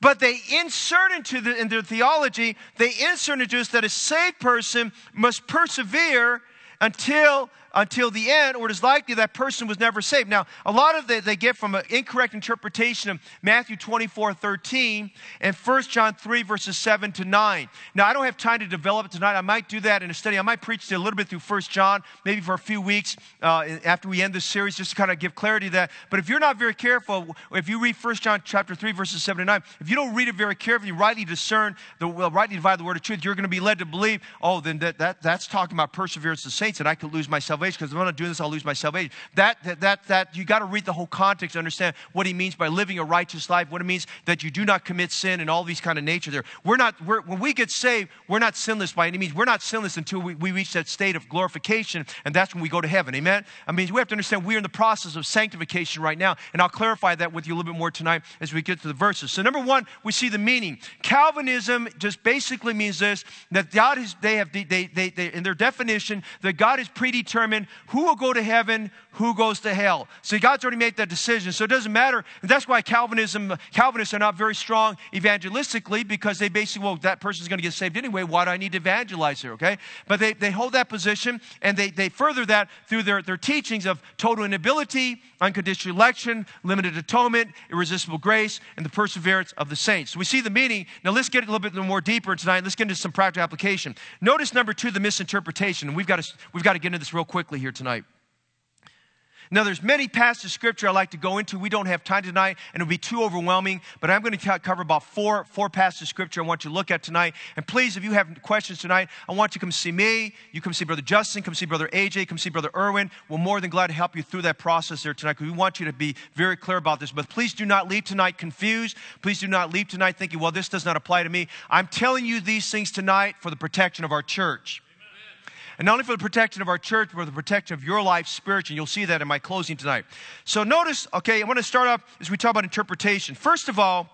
but they insert into the, in their theology, they insert into us that a saved person must persevere until, until the end, or it is likely that person was never saved. Now, a lot of that they get from an incorrect interpretation of Matthew twenty-four thirteen and First John three, verses seven to nine. Now, I don't have time to develop it tonight. I might do that in a study. I might preach a little bit through First John, maybe for a few weeks uh, after we end this series, just to kind of give clarity to that. But if you're not very careful, if you read First John chapter three, verses seven to nine, if you don't read it very carefully, rightly discern, the, well, rightly divide the word of truth, you're going to be led to believe, oh, then that, that, that's talking about perseverance of saints, and I could lose my salvation, because if I'm not doing this, I'll lose my salvation. That, that, that, that you got to read the whole context to understand what he means by living a righteous life, what it means that you do not commit sin, and all these kind of nature there. We're not, we're, when we get saved, we're not sinless by any means. We're not sinless until we, we reach that state of glorification, and that's when we go to heaven. Amen? I mean, we have to understand we're in the process of sanctification right now, and I'll clarify that with you a little bit more tonight as we get to the verses. So number one, we see the meaning. Calvinism just basically means this, that God is, they have, they, they, they, they in their definition, that God has predetermined who will go to heaven, who goes to hell. So God's already made that decision. So it doesn't matter. And that's why Calvinism, Calvinists are not very strong evangelistically, because they basically, well, that person's going to get saved anyway. Why do I need to evangelize here? Okay? But they, they hold that position, and they, they further that through their, their teachings of total inability, unconditional election, limited atonement, irresistible grace, and the perseverance of the saints. So we see the meaning. Now let's get a little bit more deeper tonight. Let's get into some practical application. Notice number two, the misinterpretation. And we've got to, we've got to get into this real quickly here tonight. Now, there's many passages of Scripture I like to go into. We don't have time tonight, and it would be too overwhelming, but I'm going to cover about four, four passages of Scripture I want you to look at tonight. And please, if you have questions tonight, I want you to come see me. You come see Brother Justin, come see Brother A J, come see Brother Irwin. We're more than glad to help you through that process there tonight, because we want you to be very clear about this. But please do not leave tonight confused. Please do not leave tonight thinking, well, this does not apply to me. I'm telling you these things tonight for the protection of our church. And not only for the protection of our church, but for the protection of your life spiritually. You'll see that in my closing tonight. So notice, okay, I want to start off as we talk about interpretation. First of all,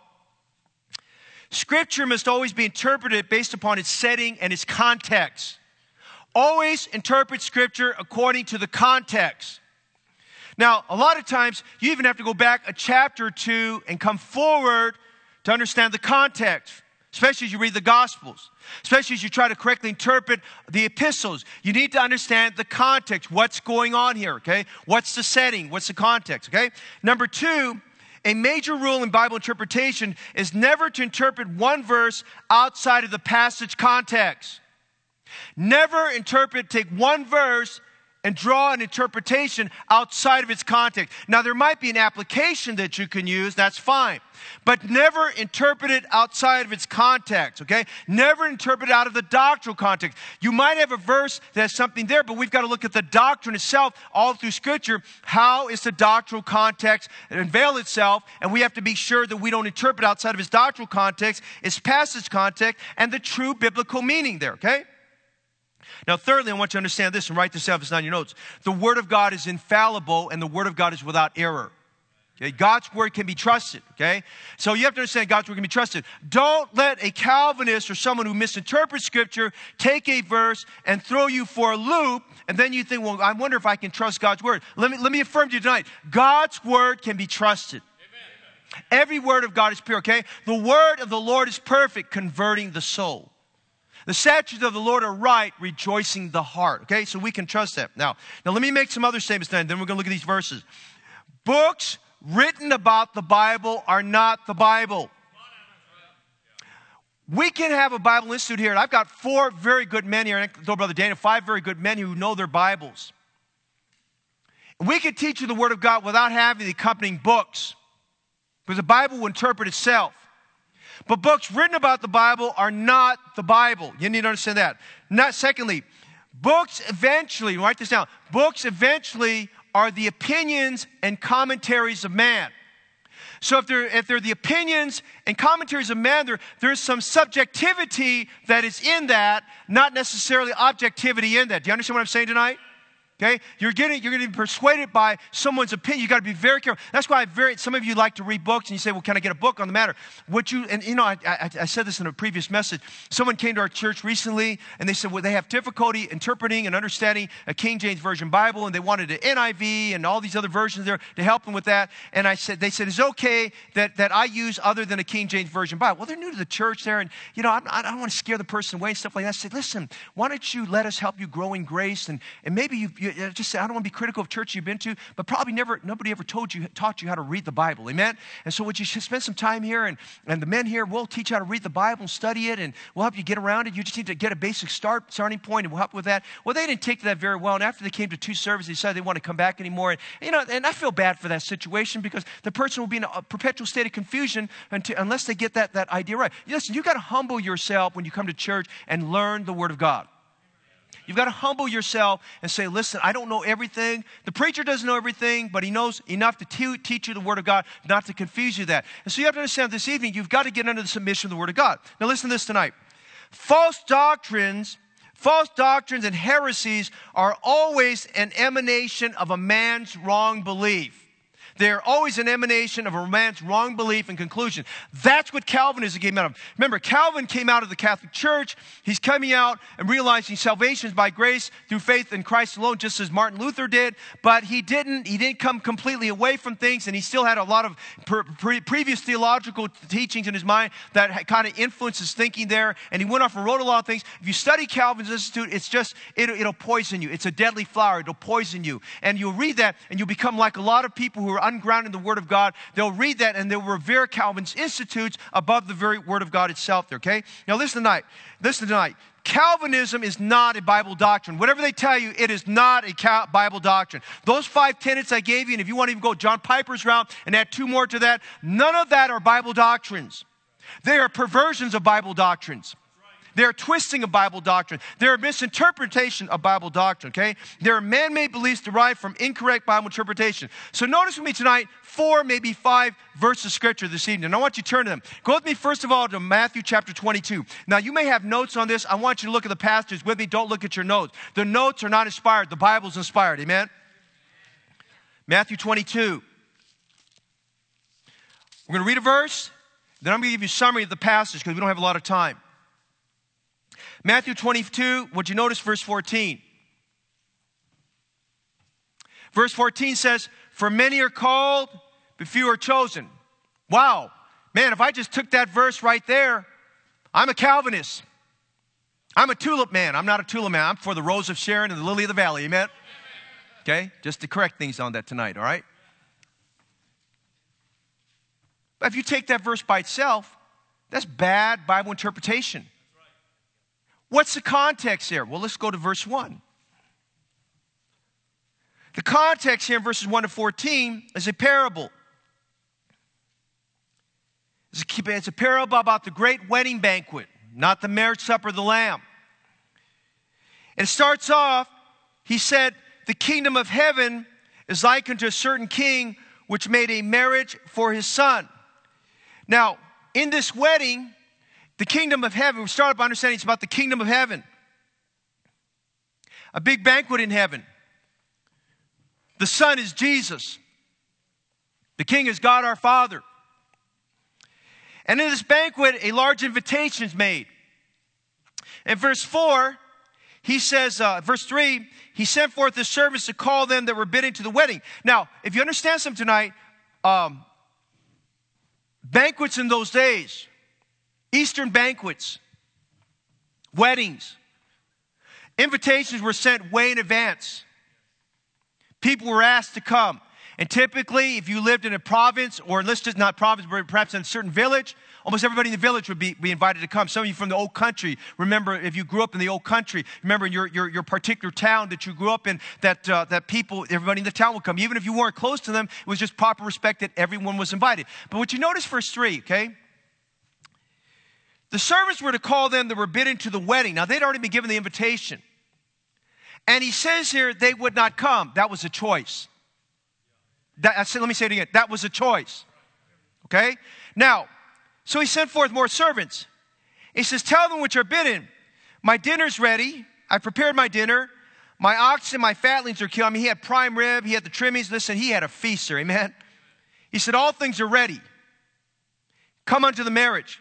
Scripture must always be interpreted based upon its setting and its context. Always interpret Scripture according to the context. Now, a lot of times, you even have to go back a chapter or two and come forward to understand the context. Especially as you read the Gospels, especially as you try to correctly interpret the epistles. You need to understand the context, what's going on here, okay? What's the setting? What's the context, okay? Number two, a major rule in Bible interpretation is never to interpret one verse outside of the passage context. Never interpret, take one verse and draw an interpretation outside of its context. Now, there might be an application that you can use, that's fine. But never interpret it outside of its context, okay? Never interpret it out of the doctrinal context. You might have a verse that has something there, but we've got to look at the doctrine itself all through Scripture. How is the doctrinal context unveil itself? And we have to be sure that we don't interpret outside of its doctrinal context, its passage context, and the true biblical meaning there, okay? Now, thirdly, I want you to understand this and write this out. It's not in your notes. The Word of God is infallible, and the Word of God is without error. Okay? God's Word can be trusted, okay? So you have to understand God's Word can be trusted. Don't let a Calvinist or someone who misinterprets Scripture take a verse and throw you for a loop, and then you think, well, I wonder if I can trust God's Word. Let me, let me affirm to you tonight, God's Word can be trusted. Amen. Every word of God is pure, okay? The Word of the Lord is perfect, converting the soul. The statutes of the Lord are right, rejoicing the heart. Okay, so we can trust that. Now, now let me make some other statements then, then we're going to look at these verses. Books written about the Bible are not the Bible. We can have a Bible Institute here, and I've got four very good men here, and I told Brother Daniel, five very good men who know their Bibles. We can teach you the Word of God without having the accompanying books, because the Bible will interpret itself. But books written about the Bible are not the Bible. You need to understand that. Not, secondly, books eventually, write this down, books eventually are the opinions and commentaries of man. So if they're, if they're the opinions and commentaries of man, there, there's some subjectivity that is in that, not necessarily objectivity in that. Do you understand what I'm saying tonight? Okay, you're getting you're going to be persuaded by someone's opinion. You got to be very careful. That's why I very. Some of you like to read books, and you say, "Well, can I get a book on the matter?" What you and you know, I, I, I said this in a previous message. Someone came to our church recently, and they said, "Well, they have difficulty interpreting and understanding a King James Version Bible, and they wanted an N I V and all these other versions there to help them with that." And I said, "They said, is it okay that that I use other than a King James Version Bible?" Well, they're new to the church there, and you know, I, I don't want to scare the person away and stuff like that. I said, "Listen, why don't you let us help you grow in grace, and and maybe you." You just say, I don't want to be critical of churches you've been to, but probably never, nobody ever told you, taught you how to read the Bible, amen? And so would you spend some time here, and, and the men here will teach you how to read the Bible and study it, and we'll help you get around it. You just need to get a basic start, starting point, and we'll help with that. Well, they didn't take to that very well, and after they came to two services, they decided they didn't want to come back anymore. And, you know, and I feel bad for that situation because the person will be in a perpetual state of confusion until, unless they get that, that idea right. Listen, you've got to humble yourself when you come to church and learn the Word of God. You've got to humble yourself and say, listen, I don't know everything. The preacher doesn't know everything, but he knows enough to te- teach you the Word of God, not to confuse you that. And so you have to understand this evening, you've got to get under the submission of the Word of God. Now listen to this tonight. False doctrines, false doctrines and heresies are always an emanation of a man's wrong belief. They're always an emanation of a man's wrong belief and conclusion. That's what Calvinism came out of. Remember, Calvin came out of the Catholic Church. He's coming out and realizing salvation is by grace through faith in Christ alone, just as Martin Luther did. But he didn't, he didn't come completely away from things, and he still had a lot of pre- pre- previous theological teachings in his mind that kind of influenced his thinking there. And he went off and wrote a lot of things. If you study Calvin's Institute, it's just, it, it'll poison you. It's a deadly flower. It'll poison you. And you'll read that, and you'll become like a lot of people who are ungrounded in the Word of God. They'll read that and they'll revere Calvin's Institutes above the very Word of God itself there, okay? Now listen tonight, listen tonight. Calvinism is not a Bible doctrine. Whatever they tell you, it is not a Bible doctrine. Those five tenets I gave you, and if you want to even go John Piper's route and add two more to that, none of that are Bible doctrines. They are perversions of Bible doctrines. They're twisting of Bible doctrine. They're misinterpretation of Bible doctrine, okay? They're man-made beliefs derived from incorrect Bible interpretation. So notice with me tonight four, maybe five verses of Scripture this evening. And I want you to turn to them. Go with me, first of all, to Matthew chapter twenty-two. Now, you may have notes on this. I want you to look at the passages with me. Don't look at your notes. The notes are not inspired. The Bible's inspired, amen? Matthew twenty-two. We're going to read a verse. Then I'm going to give you a summary of the passage because we don't have a lot of time. Matthew twenty-two, would you notice verse fourteen? Verse fourteen says, for many are called, but few are chosen. Wow. Man, if I just took that verse right there, I'm a Calvinist. I'm a tulip man. I'm not a tulip man. I'm for the rose of Sharon and the lily of the valley. Amen? Okay? Just to correct things on that tonight, all right? But if you take that verse by itself, that's bad Bible interpretation. What's the context here? Well, let's go to verse one. The context here in verses one to fourteen is a parable. It's a parable about the great wedding banquet, not the marriage supper of the Lamb. And it starts off, he said, the kingdom of heaven is likened to a certain king which made a marriage for his son. Now, in this wedding, the kingdom of heaven, we started by understanding it's about the kingdom of heaven. A big banquet in heaven. The Son is Jesus. The King is God our Father. And in this banquet, a large invitation is made. In verse four, he says, uh, verse three, he sent forth his servants to call them that were bidden to the wedding. Now, if you understand something tonight, um, banquets in those days, Eastern banquets, weddings, invitations were sent way in advance. People were asked to come. And typically, if you lived in a province, or enlisted, not province, but perhaps in a certain village, almost everybody in the village would be, be invited to come. Some of you from the old country, remember, if you grew up in the old country, remember your, your, your particular town that you grew up in, that, uh, that people, everybody in the town would come. Even if you weren't close to them, it was just proper respect that everyone was invited. But what you notice, verse three, okay? The servants were to call them that were bidden to the wedding. Now, they'd already been given the invitation. And he says here, they would not come. That was a choice. That, I said, let me say it again. That was a choice. Okay? Now, so he sent forth more servants. He says, tell them which are bidden, my dinner's ready. I prepared my dinner. My oxen, my fatlings are killed. I mean, he had prime rib. He had the trimmings. Listen, he had a feast, sir. Amen. He said, all things are ready. Come unto the marriage.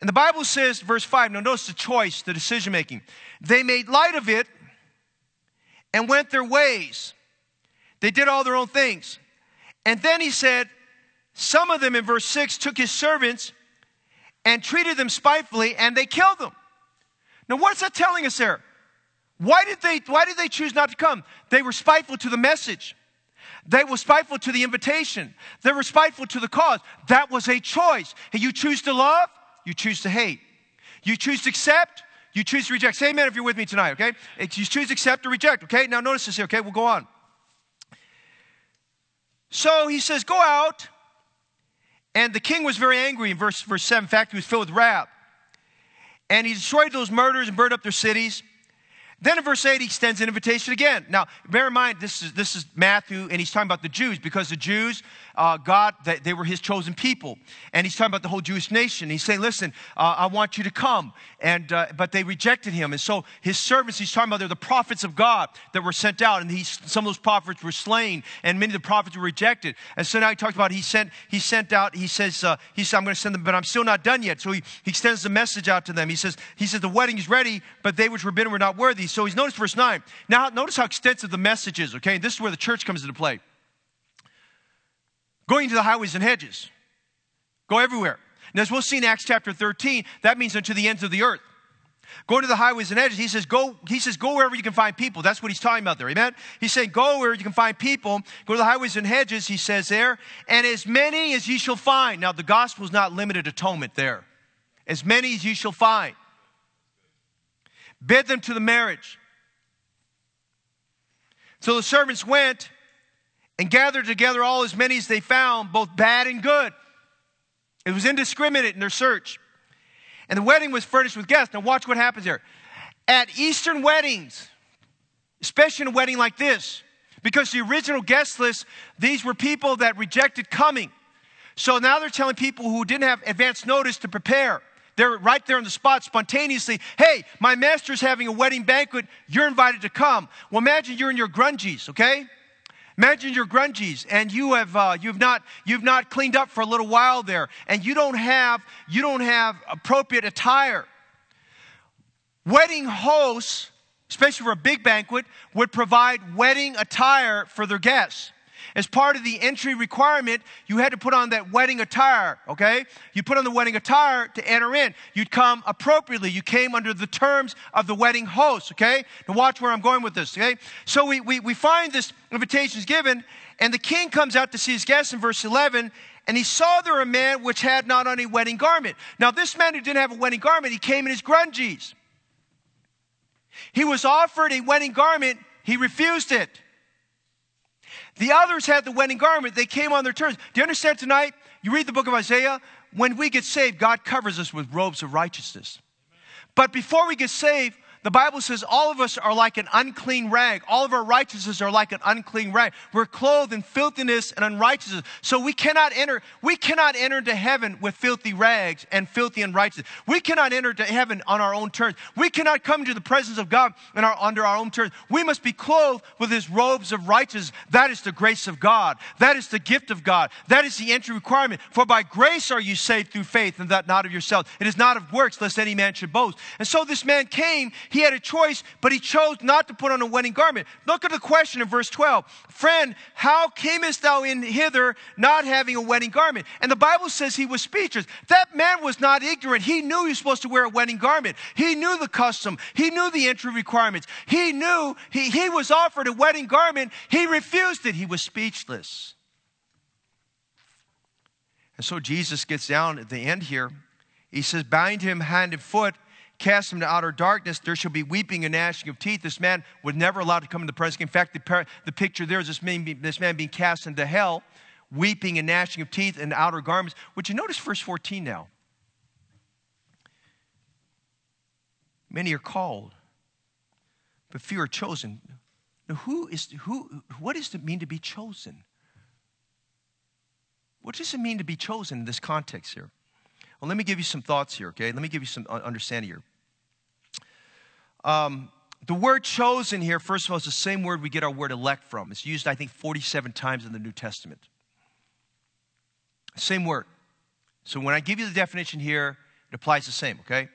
And the Bible says, verse five, now notice the choice, the decision making. They made light of it and went their ways. They did all their own things. And then he said, some of them in verse six took his servants and treated them spitefully, and they killed them. Now what's that telling us there? Why did they, why did they choose not to come? They were spiteful to the message. They were spiteful to the invitation. They were spiteful to the cause. That was a choice. And you choose to love, you choose to hate. You choose to accept, you choose to reject. Say amen if you're with me tonight, okay? You choose to accept or reject, okay? Now notice this here, okay? We'll go on. So he says, go out. And the king was very angry in verse, verse seven. In fact, he was filled with wrath. And he destroyed those murders and burned up their cities. Then in verse eight, he extends an invitation again. Now, bear in mind, this is, this is Matthew, and he's talking about the Jews, because the Jews, uh, God, they, they were his chosen people. And he's talking about the whole Jewish nation. He's saying, listen, uh, I want you to come. And, uh, but they rejected him. And so his servants, he's talking about, they're the prophets of God that were sent out. And he, some of those prophets were slain, and many of the prophets were rejected. And so now he talks about, he sent, he sent out, he says, uh, he said, I'm going to send them, but I'm still not done yet. So he, he extends the message out to them. He says, he says, the wedding is ready, but they which were bidden were not worthy. So he's noticed verse nine. Now notice how extensive the message is, okay? This is where the church comes into play. Going to the highways and hedges. Go everywhere. And as we'll see in Acts chapter thirteen, that means unto the ends of the earth. Go to the highways and hedges. He says, go, he says, go wherever you can find people. That's what he's talking about there, amen? He's saying, go where you can find people. Go to the highways and hedges, he says there. And as many as ye shall find. Now the gospel is not limited to atonement there. As many as ye shall find. Bid them to the marriage. So the servants went and gathered together all as many as they found, both bad and good. It was indiscriminate in their search. And the wedding was furnished with guests. Now watch what happens here. At Eastern weddings, especially in a wedding like this, because the original guest list, these were people that rejected coming. So now they're telling people who didn't have advance notice to prepare. They're right there on the spot spontaneously. Hey, my master's having a wedding banquet. You're invited to come. Well, imagine you're in your grungies, okay? Imagine your grungies, and you have uh, you've not you've not cleaned up for a little while there, and you don't have you don't have appropriate attire. Wedding hosts, especially for a big banquet, would provide wedding attire for their guests. As part of the entry requirement, you had to put on that wedding attire, okay? You put on the wedding attire to enter in. You'd come appropriately. You came under the terms of the wedding host, okay? Now watch where I'm going with this, okay? So we, we, we find this invitation is given, and the king comes out to see his guests in verse eleven, and he saw there a man which had not on a wedding garment. Now this man who didn't have a wedding garment, he came in his grungies. He was offered a wedding garment. He refused it. The others had the wedding garment. They came on their terms. Do you understand tonight? You read the book of Isaiah. When we get saved, God covers us with robes of righteousness. But before we get saved, the Bible says all of us are like an unclean rag. All of our righteousnesses are like an unclean rag. We're clothed in filthiness and unrighteousness. So we cannot enter, we cannot enter into heaven with filthy rags and filthy unrighteousness. We cannot enter into heaven on our own terms. We cannot come to the presence of God in our, under our own terms. We must be clothed with his robes of righteousness. That is the grace of God. That is the gift of God. That is the entry requirement. For by grace are you saved through faith, and that not of yourselves. It is not of works, lest any man should boast. And so this man came. He had a choice, but he chose not to put on a wedding garment. Look at the question in verse twelve. Friend, how camest thou in hither not having a wedding garment? And the Bible says he was speechless. That man was not ignorant. He knew he was supposed to wear a wedding garment. He knew the custom. He knew the entry requirements. He knew he, he was offered a wedding garment. He refused it. He was speechless. And so Jesus gets down at the end here. He says, bind him hand and foot. Cast him to outer darkness, there shall be weeping and gnashing of teeth. This man was never allowed to come into the presence. In fact, the, the picture there is this man, this man being cast into hell, weeping and gnashing of teeth and outer garments. Would you notice verse fourteen now? Many are called, but few are chosen. Now, who is, who, what does it mean to be chosen? What does it mean to be chosen in this context here? Well, let me give you some thoughts here, okay? Let me give you some understanding here. Um, The word chosen here, first of all, is the same word we get our word elect from. It's used, I think, forty-seven times in the New Testament. Same word. So when I give you the definition here, it applies the same, okay?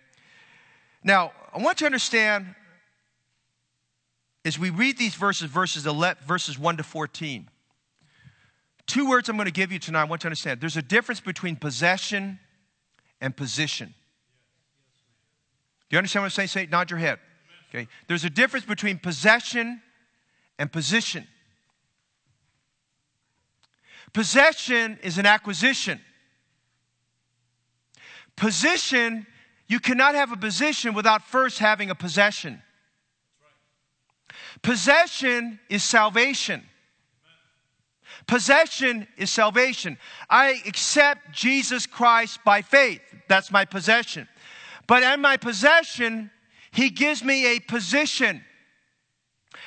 Now, I want you to understand, as we read these verses, verses, ele- verses one to fourteen, two words I'm going to give you tonight, I want you to understand. There's a difference between possession and position. Do you understand what I'm saying? Say, nod your head. Okay. There's a difference between possession and position. Possession is an acquisition. Position, you cannot have a position without first having a possession. Possession is salvation. Possession is salvation. I accept Jesus Christ by faith. That's my possession. But in my possession, He gives me a position.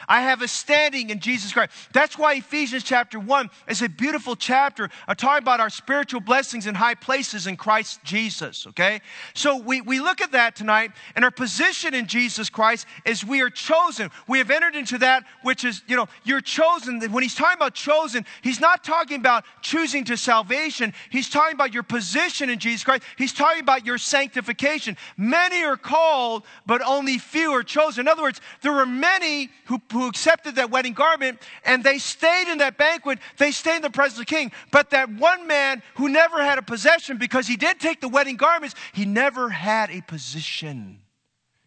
I have a standing in Jesus Christ. That's why Ephesians chapter one is a beautiful chapter talking about our spiritual blessings in high places in Christ Jesus, okay? So we, we look at that tonight, and our position in Jesus Christ is we are chosen. We have entered into that which is, you know, you're chosen. When he's talking about chosen, he's not talking about choosing to salvation. He's talking about your position in Jesus Christ. He's talking about your sanctification. Many are called, but only few are chosen. In other words, there were many who who accepted that wedding garment, and they stayed in that banquet, they stayed in the presence of the king. But that one man who never had a possession, because he did take the wedding garments, he never had a position.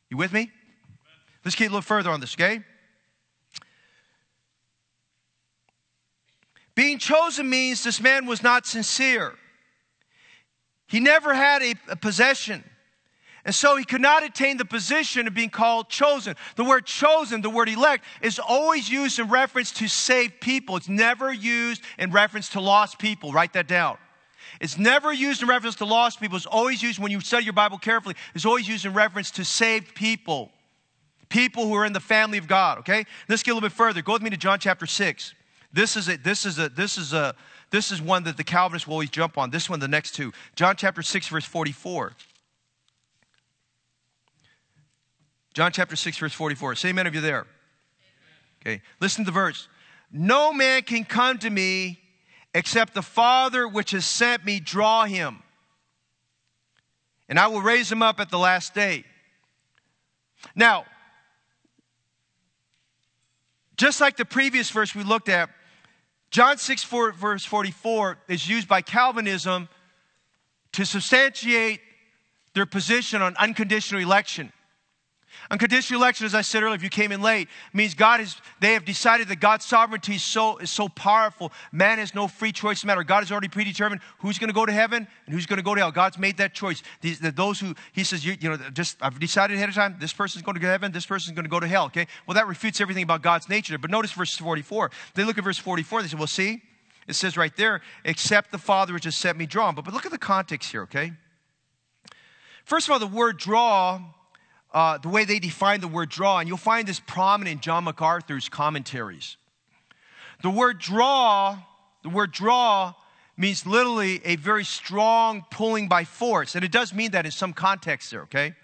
You with me? Let's get a little further on this, okay? Being chosen means this man was not sincere. He never had a, a possession. And so he could not attain the position of being called chosen. The word chosen, the word elect, is always used in reference to saved people. It's never used in reference to lost people. Write that down. It's never used in reference to lost people. It's always used, when you study your Bible carefully, it's always used in reference to saved people. People who are in the family of God, okay? Let's get a little bit further. Go with me to John chapter six. This is a, this is a, this is a, this is one that the Calvinists will always jump on. This one, the next two. John chapter six, verse forty-four. John chapter six, verse forty-four. Say amen if you're there. Amen. Okay, listen to the verse. No man can come to me except the Father which has sent me draw him. And I will raise him up at the last day. Now, just like the previous verse we looked at, John six, four, verse forty-four is used by Calvinism to substantiate their position on unconditional election. Unconditional election, as I said earlier, if you came in late, means God is, they have decided that God's sovereignty is so, is so powerful. Man has no free choice in the matter. God has already predetermined who's going to go to heaven and who's going to go to hell. God's made that choice. These, that those who, he says, you, you know, just, I've decided ahead of time, this person's going to go to heaven, this person's going to go to hell, okay? Well, that refutes everything about God's nature. But notice verse forty-four. They look at verse forty-four, they say, well, see, it says right there, except the Father which has sent me draw him. But, but look at the context here, okay? First of all, the word draw, Uh, the way they define the word draw, and you'll find this prominent in John MacArthur's commentaries. The word draw, the word draw means literally a very strong pulling by force, and it does mean that in some contexts there, okay?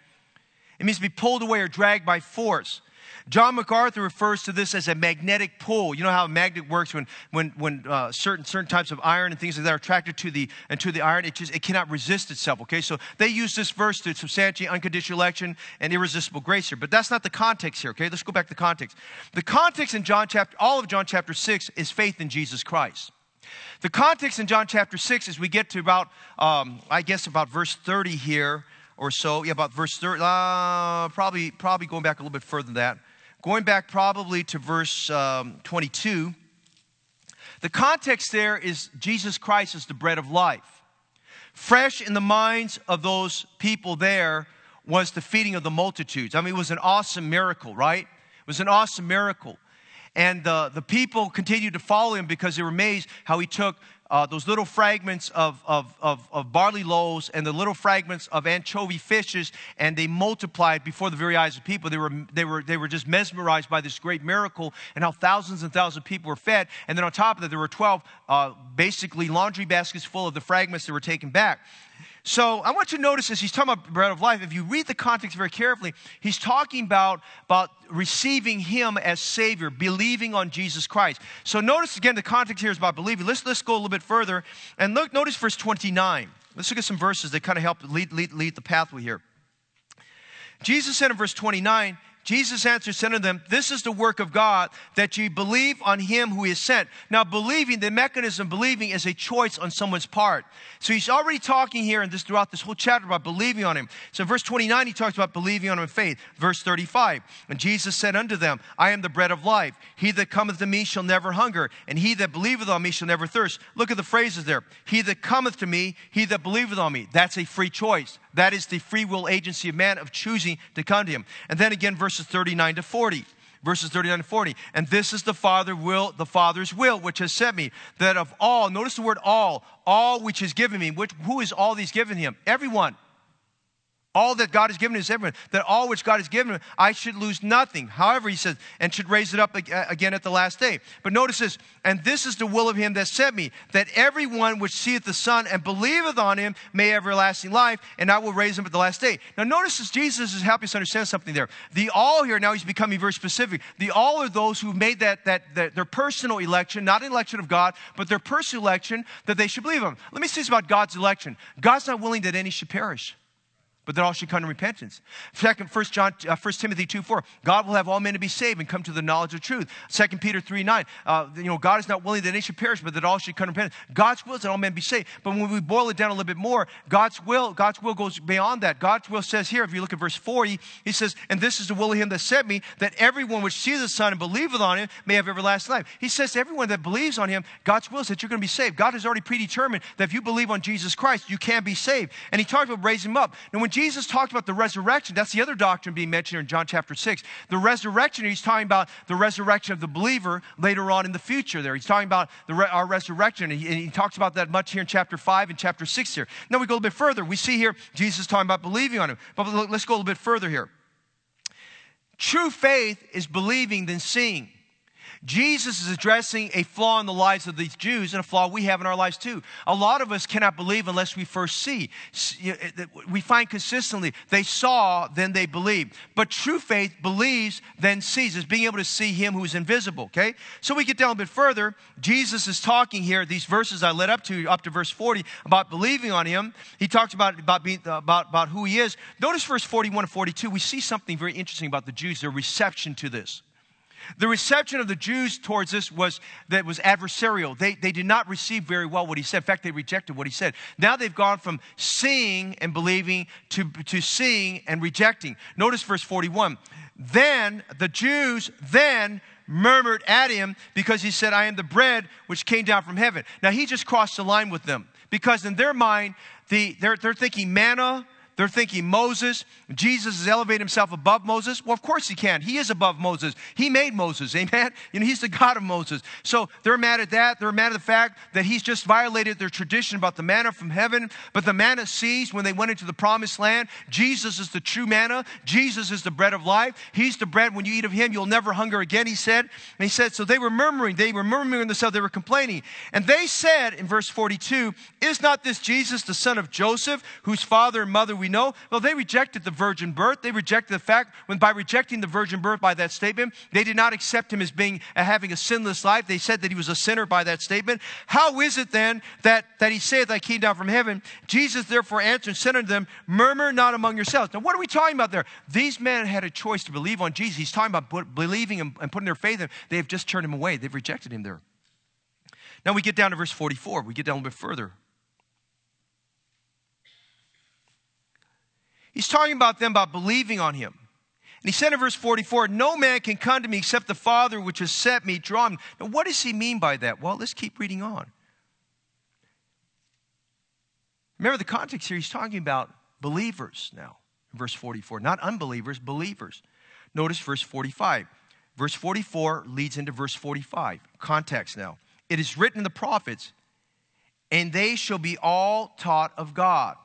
It means to be pulled away or dragged by force. John MacArthur refers to this as a magnetic pull. You know how a magnet works when, when, when uh, certain, certain types of iron and things like that are attracted to the, and to the iron. It just, it cannot resist itself, okay? So they use this verse to substantiate unconditional election and irresistible grace here. But that's not the context here, okay? Let's go back to the context. The context in John chapter, all of John chapter six is faith in Jesus Christ. The context in John chapter six is we get to about, um, I guess about verse thirty here or so. Yeah, about verse thirty, uh, probably, probably going back a little bit further than that. Going back probably to verse um, twenty-two, the context there is Jesus Christ is the bread of life. Fresh in the minds of those people there was the feeding of the multitudes. I mean, it was an awesome miracle, right? It was an awesome miracle. And uh, the people continued to follow him because they were amazed how he took Uh, those little fragments of, of, of, of barley loaves and the little fragments of anchovy fishes, and they multiplied before the very eyes of people. They were, they were, they were just mesmerized by this great miracle and how thousands and thousands of people were fed. And then on top of that, there were twelve uh, basically laundry baskets full of the fragments that were taken back. So I want you to notice this. He's talking about bread of life. If you read the context very carefully, he's talking about, about receiving him as Savior, believing on Jesus Christ. So notice again, the context here is about believing. Let's, let's go a little bit further. And look, notice verse twenty-nine. Let's look at some verses that kind of help lead, lead, lead the pathway here. Jesus said in verse twenty-nine, Jesus answered, said unto them, this is the work of God, that ye believe on him who is sent. Now, believing, the mechanism of believing is a choice on someone's part. So he's already talking here and this throughout this whole chapter about believing on him. So verse twenty-nine, he talks about believing on him in faith. Verse thirty-five, and Jesus said unto them, I am the bread of life. He that cometh to me shall never hunger, and he that believeth on me shall never thirst. Look at the phrases there. He that cometh to me, he that believeth on me. That's a free choice. That is the free will agency of man of choosing to come to him. And then again, verses thirty-nine to forty. Verses thirty-nine to forty. And this is the Father will, the Father's will, which has sent me, that of all, notice the word all, all which is given me. Which, who is all these given him? Everyone. All that God has given is everyone. That all which God has given him, I should lose nothing. However, he says, and should raise it up again at the last day. But notice this, and this is the will of him that sent me, that everyone which seeth the Son and believeth on him may have everlasting life, and I will raise him at the last day. Now notice this, Jesus is helping us understand something there. The all here, now he's becoming very specific. The all are those who made that, that, that their personal election, not an election of God, but their personal election, that they should believe on him. Let me say this about God's election. God's not willing that any should perish, but that all should come to repentance. Second, First John, uh, First Timothy two four. God will have all men to be saved and come to the knowledge of truth. Second Peter three nine. Uh, you know, God is not willing that any should perish, but that all should come to repentance. God's will is that all men be saved. But when we boil it down a little bit more, God's will, God's will goes beyond that. God's will says here, if you look at verse forty, he says, "And this is the will of him that sent me, that everyone which sees the Son and believeth on him may have everlasting life." He says, to everyone that believes on him, God's will is that you're going to be saved. God has already predetermined that if you believe on Jesus Christ, you can be saved. And he talked about raising him up. And when Jesus talked about the resurrection, that's the other doctrine being mentioned in John chapter six. The resurrection, he's talking about the resurrection of the believer later on in the future there. He's talking about the re our resurrection, and he, and he talks about that much here in chapter five and chapter six here. Now we go a little bit further. We see here Jesus talking about believing on him. But let's go a little bit further here. True faith is believing than seeing. Jesus is addressing a flaw in the lives of these Jews and a flaw we have in our lives too. A lot of us cannot believe unless we first see. We find consistently they saw, then they believed. But true faith believes, then sees. It's being able to see him who is invisible, okay? So we get down a bit further. Jesus is talking here, these verses I led up to, up to verse forty, about believing on him. He talks about, about, being, about, about who he is. Notice verse forty-one and forty-two. We see something very interesting about the Jews, their reception to this. The reception of the Jews towards this was that was adversarial. They, they did not receive very well what he said. In fact, they rejected what he said. Now they've gone from seeing and believing to, to seeing and rejecting. Notice verse forty-one. Then the Jews then murmured at him because he said, I am the bread which came down from heaven. Now he just crossed the line with them because in their mind, the, they're, they're thinking manna. They're thinking Moses, Jesus has elevated himself above Moses. Well, of course he can. He is above Moses. He made Moses, amen? You know, he's the God of Moses. So they're mad at that. They're mad at the fact that he's just violated their tradition about the manna from heaven. But the manna ceased when they went into the promised land. Jesus is the true manna. Jesus is the bread of life. He's the bread. When you eat of him, you'll never hunger again, he said. And he said, so they were murmuring. They were murmuring themselves. They were complaining. And they said in verse forty-two, is not this Jesus the son of Joseph, whose father and mother we We know? Well, they rejected the virgin birth. They rejected the fact when by rejecting the virgin birth by that statement, they did not accept him as being uh, having a sinless life. They said that he was a sinner by that statement. How is it then that, that he saith, I came down from heaven? Jesus therefore answered and said unto them, murmur not among yourselves. Now, what are we talking about there? These men had a choice to believe on Jesus. He's talking about believing and, and putting their faith in him. They have just turned him away. They've rejected him there. Now we get down to verse forty-four. We get down a little bit further. He's talking about them, about believing on him. And he said in verse forty-four, no man can come to me except the Father which has sent me, draw him. Now, what does he mean by that? Well, let's keep reading on. Remember the context here. He's talking about believers now, in verse forty-four. Not unbelievers, believers. Notice verse forty-five. Verse forty-four leads into verse forty-five. Context now. It is written in the prophets, and they shall be all taught of God.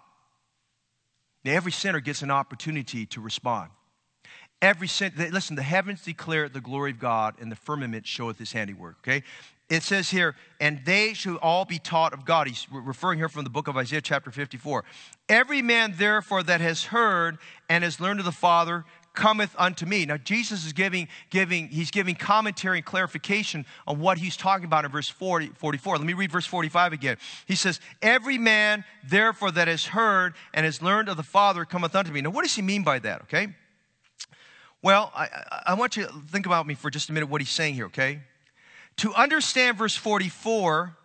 Now, every sinner gets an opportunity to respond. Every Listen, the heavens declare the glory of God, and the firmament showeth his handiwork, okay? It says here, and they shall all be taught of God. He's referring here from the book of Isaiah chapter fifty-four. Every man, therefore, that has heard and has learned of the Father cometh unto me. Now, Jesus is giving, giving, he's giving commentary and clarification on what he's talking about in verse forty, forty-four. Let me read verse forty-five again. He says, every man, therefore, that has heard and has learned of the Father cometh unto me. Now, what does he mean by that, okay? Well, I, I want you to think about me for just a minute what he's saying here, okay? To understand verse forty-four,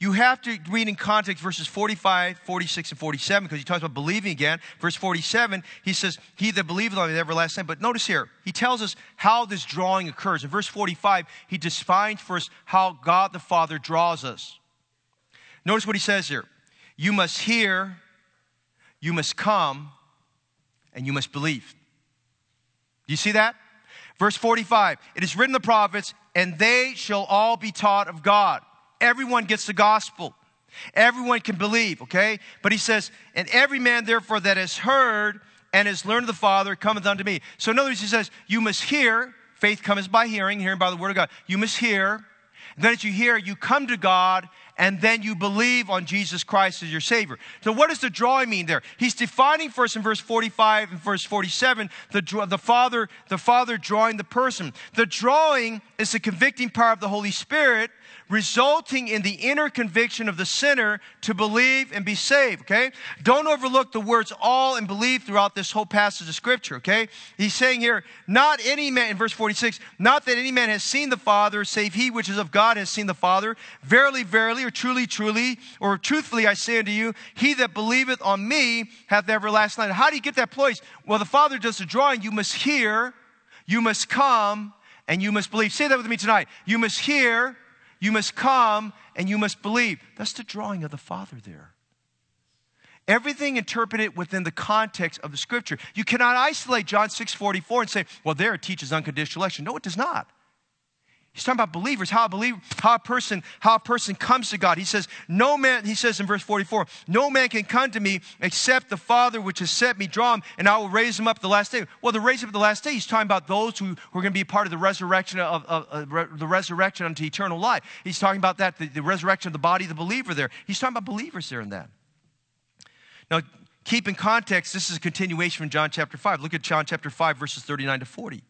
you have to read in context verses forty-five, forty-six, and forty-seven, because he talks about believing again. Verse forty-seven, he says, he that believeth on the everlasting. But notice here, he tells us how this drawing occurs. In verse forty-five, he defines for us how God the Father draws us. Notice what he says here. You must hear, you must come, and you must believe. Do you see that? Verse forty-five, it is written in the prophets, and they shall all be taught of God. Everyone gets the gospel. Everyone can believe, okay? But he says, and every man, therefore, that has heard and has learned of the Father cometh unto me. So in other words, he says, you must hear. Faith cometh by hearing, hearing by the word of God. You must hear. And then as you hear, you come to God, and then you believe on Jesus Christ as your Savior. So what does the drawing mean there? He's defining for us in verse forty-five and verse forty-seven, the, the, Father, the Father drawing the person. The drawing is the convicting power of the Holy Spirit, resulting in the inner conviction of the sinner to believe and be saved, okay? Don't overlook the words all and believe throughout this whole passage of Scripture, okay? He's saying here, not any man, in verse forty-six, not that any man has seen the Father, save he which is of God has seen the Father. Verily, verily, or truly, truly, or truthfully, I say unto you, he that believeth on me hath everlasting life. How do you get that place? Well, the Father does the drawing. You must hear, you must come, and you must believe. Say that with me tonight. You must hear, you must come, and you must believe. That's the drawing of the Father there. Everything interpreted within the context of the Scripture. You cannot isolate John six forty-four and say, well, there it teaches unconditional election. No, it does not. He's talking about believers, how a, believer, how, a person, how a person comes to God. He says, no man, he says in verse forty-four, no man can come to me except the Father which has sent me, draw him, and I will raise him up the last day. Well, the raise up the last day, he's talking about those who, who are going to be a part of the resurrection of, of, of re, the resurrection unto eternal life. He's talking about that, the, the resurrection of the body of the believer there. He's talking about believers there in that. Now, keep in context, this is a continuation from John chapter five. Look at John chapter five, verses thirty-nine to forty.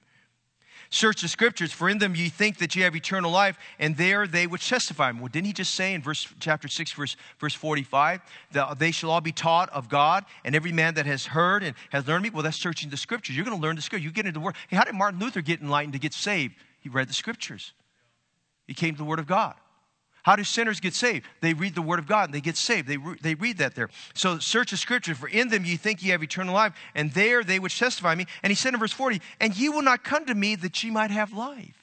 Search the Scriptures, for in them ye think that ye have eternal life, and they are they which testify him. Well, didn't he just say in verse chapter six, verse, verse forty-five, that they shall all be taught of God, and every man that has heard and has learned me? Well, that's searching the Scriptures. You're going to learn the Scriptures. You get into the Word. Hey, how did Martin Luther get enlightened to get saved? He read the Scriptures. He came to the Word of God. How do sinners get saved? They read the Word of God, and they get saved. They, re they read that there. So search the Scriptures, for in them ye think ye have eternal life, and they are they which testify me. And he said in verse forty, and ye will not come to me that ye might have life.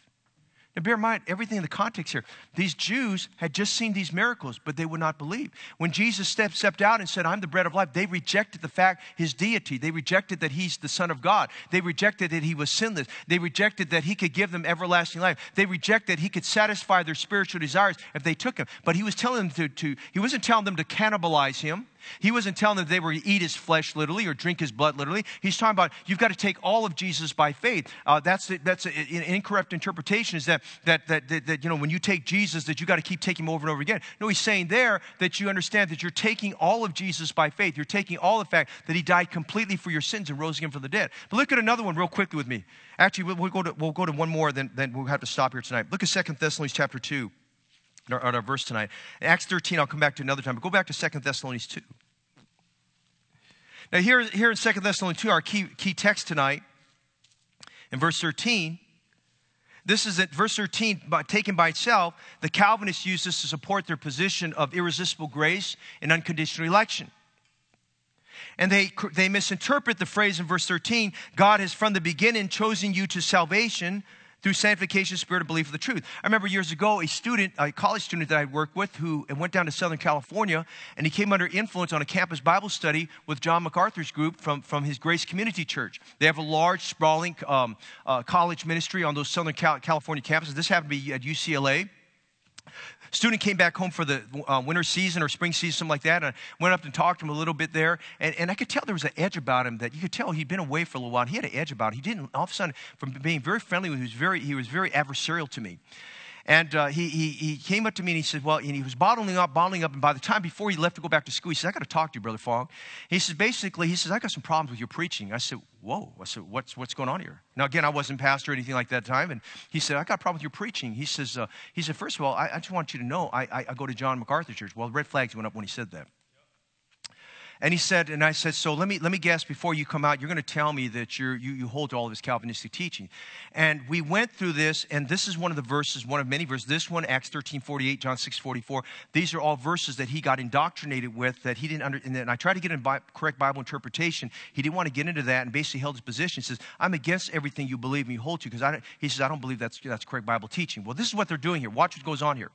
Now bear in mind, everything in the context here. These Jews had just seen these miracles, but they would not believe. When Jesus stepped, stepped out and said, I'm the bread of life, they rejected the fact, his deity. They rejected that he's the Son of God. They rejected that he was sinless. They rejected that he could give them everlasting life. They rejected that he could satisfy their spiritual desires if they took him. But he was telling them to, to he wasn't telling them to cannibalize him. He wasn't telling them they were to eat his flesh literally or drink his blood literally. He's talking about you've got to take all of Jesus by faith. Uh, that's the, that's a, an incorrect interpretation is that, that, that, that, that you know, when you take Jesus, that you've got to keep taking him over and over again. No, he's saying there that you understand that you're taking all of Jesus by faith. You're taking all the fact that he died completely for your sins and rose again from the dead. But look at another one real quickly with me. Actually, we'll, we'll, go, to, we'll go to one more, then, then we'll have to stop here tonight. Look at Second Thessalonians chapter two. On our, our verse tonight. In Acts thirteen, I'll come back to another time, but go back to Second Thessalonians two. Now here, here in Second Thessalonians two, our key, key text tonight, in verse thirteen, this is at verse thirteen, by, taken by itself, the Calvinists use this to support their position of irresistible grace and unconditional election. And they, they misinterpret the phrase in verse thirteen, God has from the beginning chosen you to salvation through sanctification, spirit, and belief of the truth. I remember years ago, a student, a college student that I worked with who went down to Southern California, and he came under influence on a campus Bible study with John MacArthur's group from, from his Grace Community Church. They have a large, sprawling um, uh, college ministry on those Southern Cal California campuses. This happened to be at U C L A. Student came back home for the uh, winter season or spring season, something like that, and I went up and talked to him a little bit there, and, and I could tell there was an edge about him that you could tell he'd been away for a little while. And he had an edge about him. He didn't, all of a sudden, from being very friendly, he was very, he was very adversarial to me. And uh, he, he, he came up to me and he said, well, and he was bottling up, bottling up, and by the time before he left to go back to school, he said, I got to talk to you, Brother Fogg. He says, basically, he says, I got some problems with your preaching. I said, whoa. I said, what's, what's going on here? Now, again, I wasn't pastor or anything like that at the time, and he said, I got a problem with your preaching. He says, uh, he said, first of all, I, I just want you to know I, I, I go to John MacArthur Church. Well, red flags went up when he said that. And he said, and I said, so let me, let me guess, before you come out, you're going to tell me that you're, you, you hold to all of his Calvinistic teaching. And we went through this, and this is one of the verses, one of many verses. This one, Acts thirteen forty-eight, John six forty-four. These are all verses that he got indoctrinated with that he didn't under, and then I tried to get him correct Bible interpretation. He didn't want to get into that and basically held his position. He says, I'm against everything you believe and you hold to, because I don't, he says, I don't believe that's, that's correct Bible teaching. Well, this is what they're doing here. Watch what goes on here.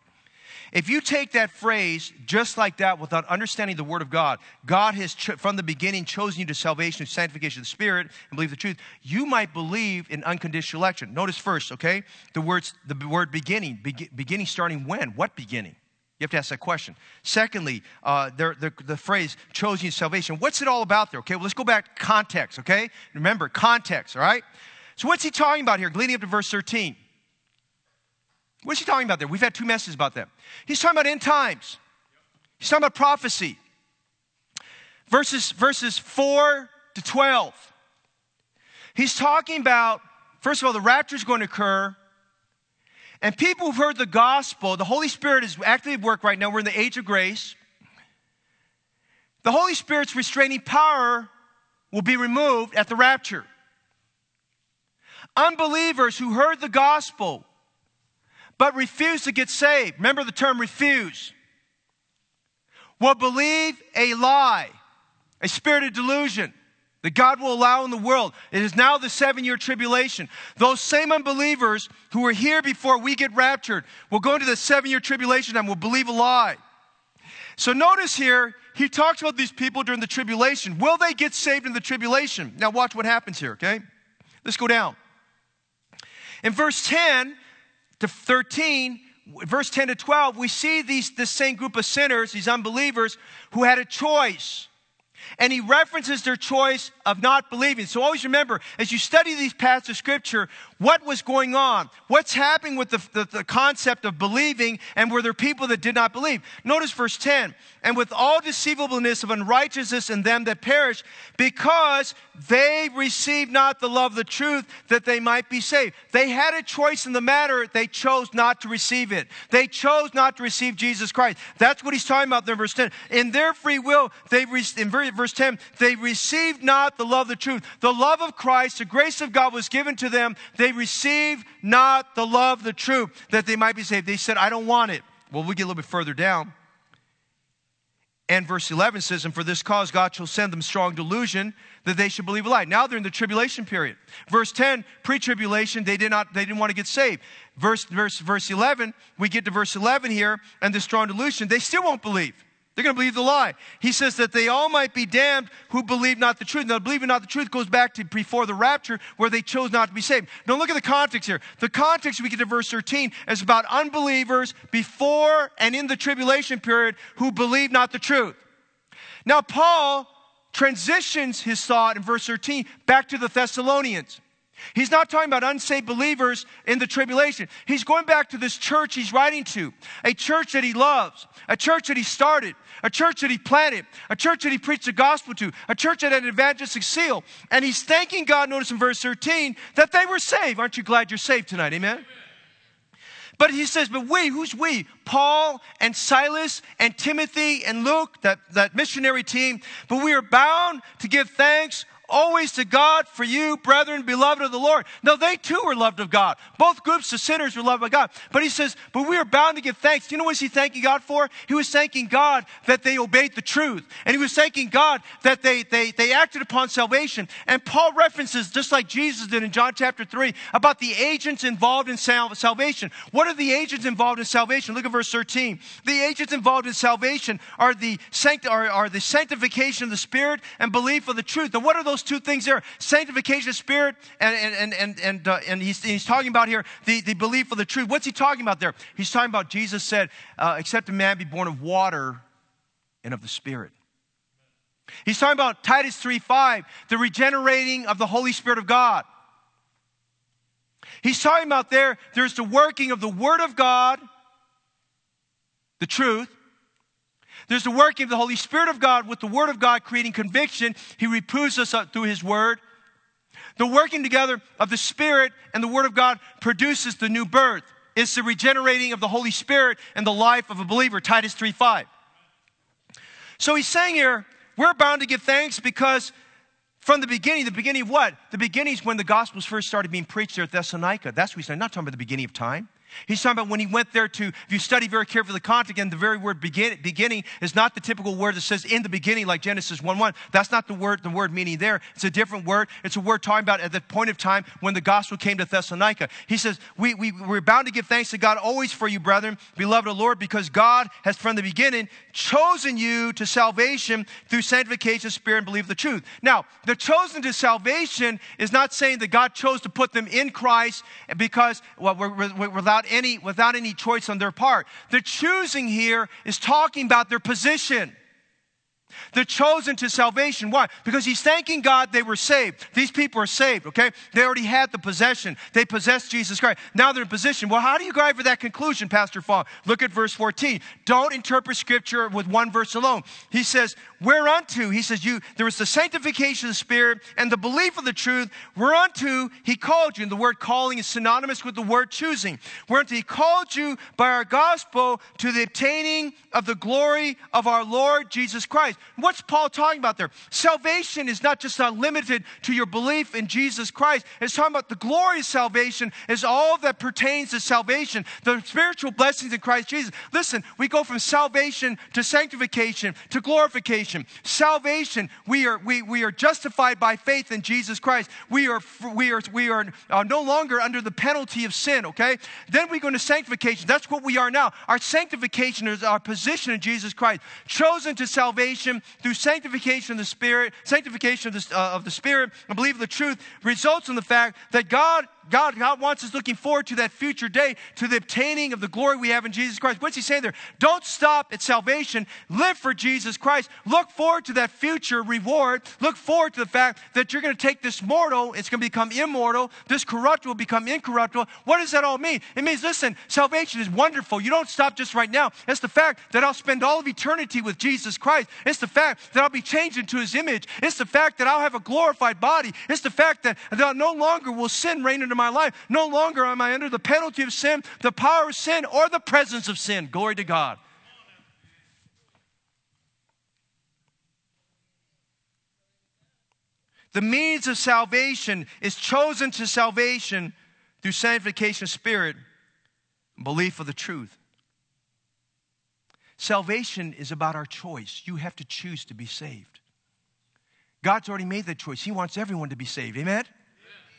If you take that phrase just like that without understanding the Word of God, God has from the beginning chosen you to salvation, to sanctification of the Spirit, and believe the truth, you might believe in unconditional election. Notice first, okay, the, words, the word beginning, be beginning starting when? What beginning? You have to ask that question. Secondly, uh, the, the, the phrase chosen you to salvation. What's it all about there? Okay, well, let's go back to context, okay? Remember, context, all right? So what's he talking about here? Leading up to verse thirteen. What's he talking about there? We've had two messages about that. He's talking about end times. He's talking about prophecy. Verses, verses four to twelve. He's talking about, first of all, the rapture is going to occur. And people who've heard the gospel, the Holy Spirit is actively at work right now. We're in the age of grace. The Holy Spirit's restraining power will be removed at the rapture. Unbelievers who heard the gospel but refuse to get saved. Remember the term refuse. Will believe a lie, a spirit of delusion that God will allow in the world. It is now the seven-year tribulation. Those same unbelievers who were here before we get raptured will go into the seven-year tribulation and will believe a lie. So notice here, he talks about these people during the tribulation. Will they get saved in the tribulation? Now watch what happens here, okay? Let's go down. In verse ten to thirteen, verse ten to twelve, we see these, this same group of sinners, these unbelievers, who had a choice. And he references their choice of not believing. So always remember, as you study these paths of Scripture, what was going on? What's happening with the, the, the concept of believing, and were there people that did not believe? Notice verse ten, and with all deceivableness of unrighteousness in them that perish, because they received not the love of the truth, that they might be saved. They had a choice in the matter. They chose not to receive it. They chose not to receive Jesus Christ. That's what he's talking about there in verse ten. In their free will, they in verse ten, they received not the love of the truth. The love of Christ, the grace of God was given to them. They received not the love of the truth, that they might be saved. They said, I don't want it. Well, we get a little bit further down. And verse eleven says, and for this cause God shall send them strong delusion, that they should believe a lie. Now they're in the tribulation period. Verse ten, pre-tribulation, they, did not, they didn't want to get saved. Verse, verse, verse eleven, we get to verse eleven here, and the strong delusion, they still won't believe. They're going to believe the lie. He says that they all might be damned who believe not the truth. Now, believing not the truth goes back to before the rapture, where they chose not to be saved. Now, look at the context here. The context, we get to verse thirteen, is about unbelievers before and in the tribulation period who believe not the truth. Now, Paul transitions his thought in verse thirteen back to the Thessalonians. He's not talking about unsaved believers in the tribulation. He's going back to this church he's writing to, a church that he loves, a church that he started, a church that he planted, a church that he preached the gospel to, a church that had an evangelistic seal. And he's thanking God, notice in verse thirteen, that they were saved. Aren't you glad you're saved tonight? Amen? Amen. But he says, but we, who's we? Paul and Silas and Timothy and Luke, that, that missionary team. But we are bound to give thanks always to God for you, brethren, beloved of the Lord. No, they too were loved of God. Both groups of sinners were loved by God. But he says, but we are bound to give thanks. You know what he's thanking God for? He was thanking God that they obeyed the truth. And he was thanking God that they, they, they acted upon salvation. And Paul references, just like Jesus did in John chapter three, about the agents involved in sal salvation. What are the agents involved in salvation? Look at verse thirteen. The agents involved in salvation are the, sanct are, are the sanctification of the Spirit and belief of the truth. And what are those those two things there, sanctification of spirit, and and and and uh, and he's he's talking about here the, the belief of the truth. What's he talking about there? He's talking about Jesus said, uh, "Except a man be born of water and of the Spirit." He's talking about Titus three five, the regenerating of the Holy Spirit of God. He's talking about there, there's the working of the Word of God, the truth. There's the working of the Holy Spirit of God with the Word of God creating conviction. He reproves us through His Word. The working together of the Spirit and the Word of God produces the new birth. It's the regenerating of the Holy Spirit and the life of a believer, Titus three five. So he's saying here, we're bound to give thanks because from the beginning, the beginning of what? The beginning is when the Gospels first started being preached there at Thessalonica. That's what he's saying. Not talking about the beginning of time. He's talking about when he went there to, if you study very carefully the context, again, the very word begin, beginning is not the typical word that says in the beginning like Genesis one one. That's not the word, the word meaning there. It's a different word. It's a word talking about at the point of time when the gospel came to Thessalonica. He says, we, we, we're bound to give thanks to God always for you, brethren, beloved of the Lord, because God has from the beginning chosen you to salvation through sanctification, spirit, and belief of the truth. Now, the chosen to salvation is not saying that God chose to put them in Christ because, well, we're, we're, we're Any, without any choice on their part. The choosing here is talking about their position. They're chosen to salvation. Why? Because he's thanking God they were saved. These people are saved, okay? They already had the possession. They possessed Jesus Christ. Now they're in position. Well, how do you arrive for that conclusion, Pastor Fogg? Look at verse fourteen. Don't interpret Scripture with one verse alone. He says, whereunto, he says, you, there was the sanctification of the Spirit and the belief of the truth, whereunto he called you. And the word calling is synonymous with the word choosing. Whereunto he called you by our gospel to the obtaining of the glory of our Lord Jesus Christ. What's Paul talking about there? Salvation is not just not limited to your belief in Jesus Christ. It's talking about the glorious salvation is all that pertains to salvation, the spiritual blessings in Christ Jesus. Listen, we go from salvation to sanctification to glorification. Salvation, we are we we are justified by faith in Jesus Christ. We are we are we are uh, no longer under the penalty of sin. Okay, then we go into sanctification. That's what we are now. Our sanctification is our position in Jesus Christ, chosen to salvation. Through sanctification of the Spirit, sanctification of the, uh, of the Spirit, and belief of the truth, results in the fact that God, God, God wants us looking forward to that future day, to the obtaining of the glory we have in Jesus Christ. What's he saying there? Don't stop at salvation. Live for Jesus Christ. Look forward to that future reward. Look forward to the fact that you're going to take this mortal, it's going to become immortal. This corrupt will become incorruptible. What does that all mean? It means, listen, salvation is wonderful. You don't stop just right now. It's the fact that I'll spend all of eternity with Jesus Christ. It's the fact that I'll be changed into his image. It's the fact that I'll have a glorified body. It's the fact that, that no longer will sin reign into my life. No longer am I under the penalty of sin, the power of sin, or the presence of sin. Glory to God. The means of salvation is chosen to salvation through sanctification of spirit and belief of the truth. Salvation is about our choice. You have to choose to be saved. God's already made that choice. He wants everyone to be saved. Amen?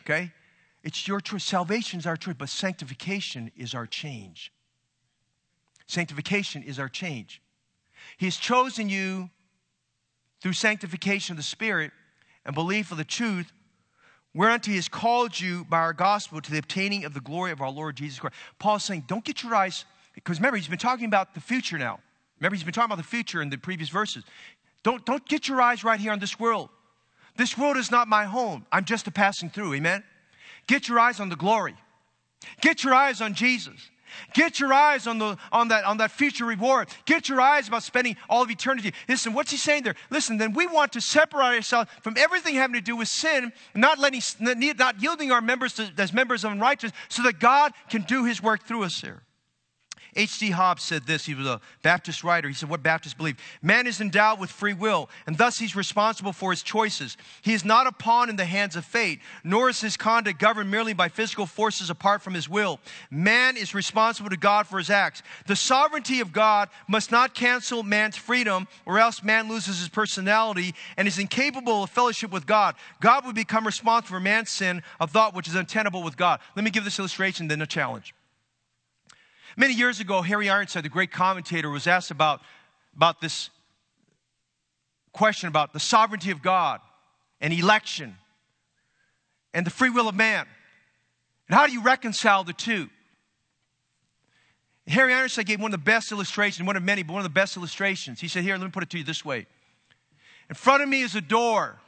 Okay? It's your choice. Salvation is our choice, but sanctification is our change. Sanctification is our change. He has chosen you through sanctification of the Spirit and belief of the truth, whereunto he has called you by our gospel to the obtaining of the glory of our Lord Jesus Christ. Paul's saying, don't get your eyes, because remember, he's been talking about the future now. Remember, he's been talking about the future in the previous verses. Don't, don't get your eyes right here on this world. This world is not my home. I'm just a passing through. Amen? Get your eyes on the glory. Get your eyes on Jesus. Get your eyes on, the, on, that, on that future reward. Get your eyes about spending all of eternity. Listen, what's he saying there? Listen, then we want to separate ourselves from everything having to do with sin, not, letting, not yielding our members to, as members of unrighteousness, so that God can do his work through us here. H C Hobbs said this. He was a Baptist writer. He said, what Baptists believe? Man is endowed with free will, and thus he's responsible for his choices. He is not a pawn in the hands of fate, nor is his conduct governed merely by physical forces apart from his will. Man is responsible to God for his acts. The sovereignty of God must not cancel man's freedom, or else man loses his personality and is incapable of fellowship with God. God would become responsible for man's sin, a thought which is untenable with God. Let me give this illustration, then a challenge. Many years ago, Harry Ironside, the great commentator, was asked about, about this question about the sovereignty of God and election and the free will of man. And how do you reconcile the two? Harry Ironside gave one of the best illustrations, one of many, but one of the best illustrations. He said, here, let me put it to you this way. In front of me is a door.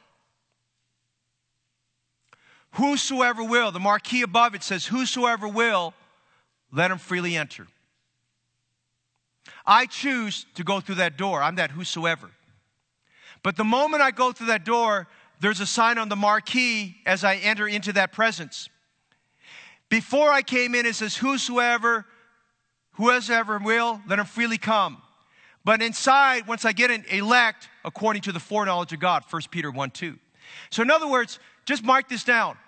Whosoever will, the marquee above it says, whosoever will, let him freely enter. I choose to go through that door. I'm that whosoever. But the moment I go through that door, there's a sign on the marquee as I enter into that presence. Before I came in, it says, whosoever Whosoever will, let him freely come. But inside, once I get in, elect according to the foreknowledge of God, First Peter one two. So in other words, just mark this down.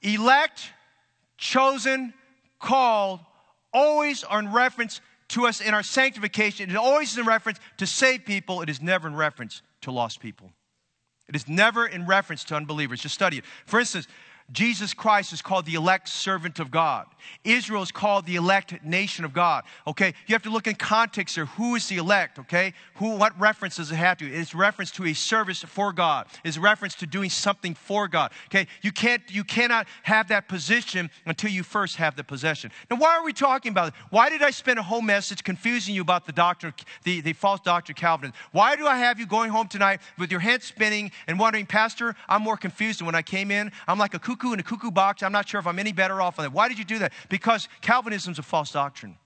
Elect, chosen, called, always are in reference to us in our sanctification. It always is in reference to saved people. It is never in reference to lost people. It is never in reference to unbelievers. Just study it. For instance, Jesus Christ is called the elect servant of God. Israel is called the elect nation of God. Okay, you have to look in context here. Who is the elect? Okay, who? What reference does it have to? It's reference to a service for God. It's reference to doing something for God. Okay, you can't, you cannot have that position until you first have the possession. Now, why are we talking about it? Why did I spend a whole message confusing you about the doctrine, the, the false doctrine of Calvinism? Why do I have you going home tonight with your head spinning and wondering, Pastor, I'm more confused than when I came in. I'm like a cuckoo. Cuckoo in a cuckoo box. I'm not sure if I'm any better off on that. Why did you do that? Because Calvinism is a false doctrine.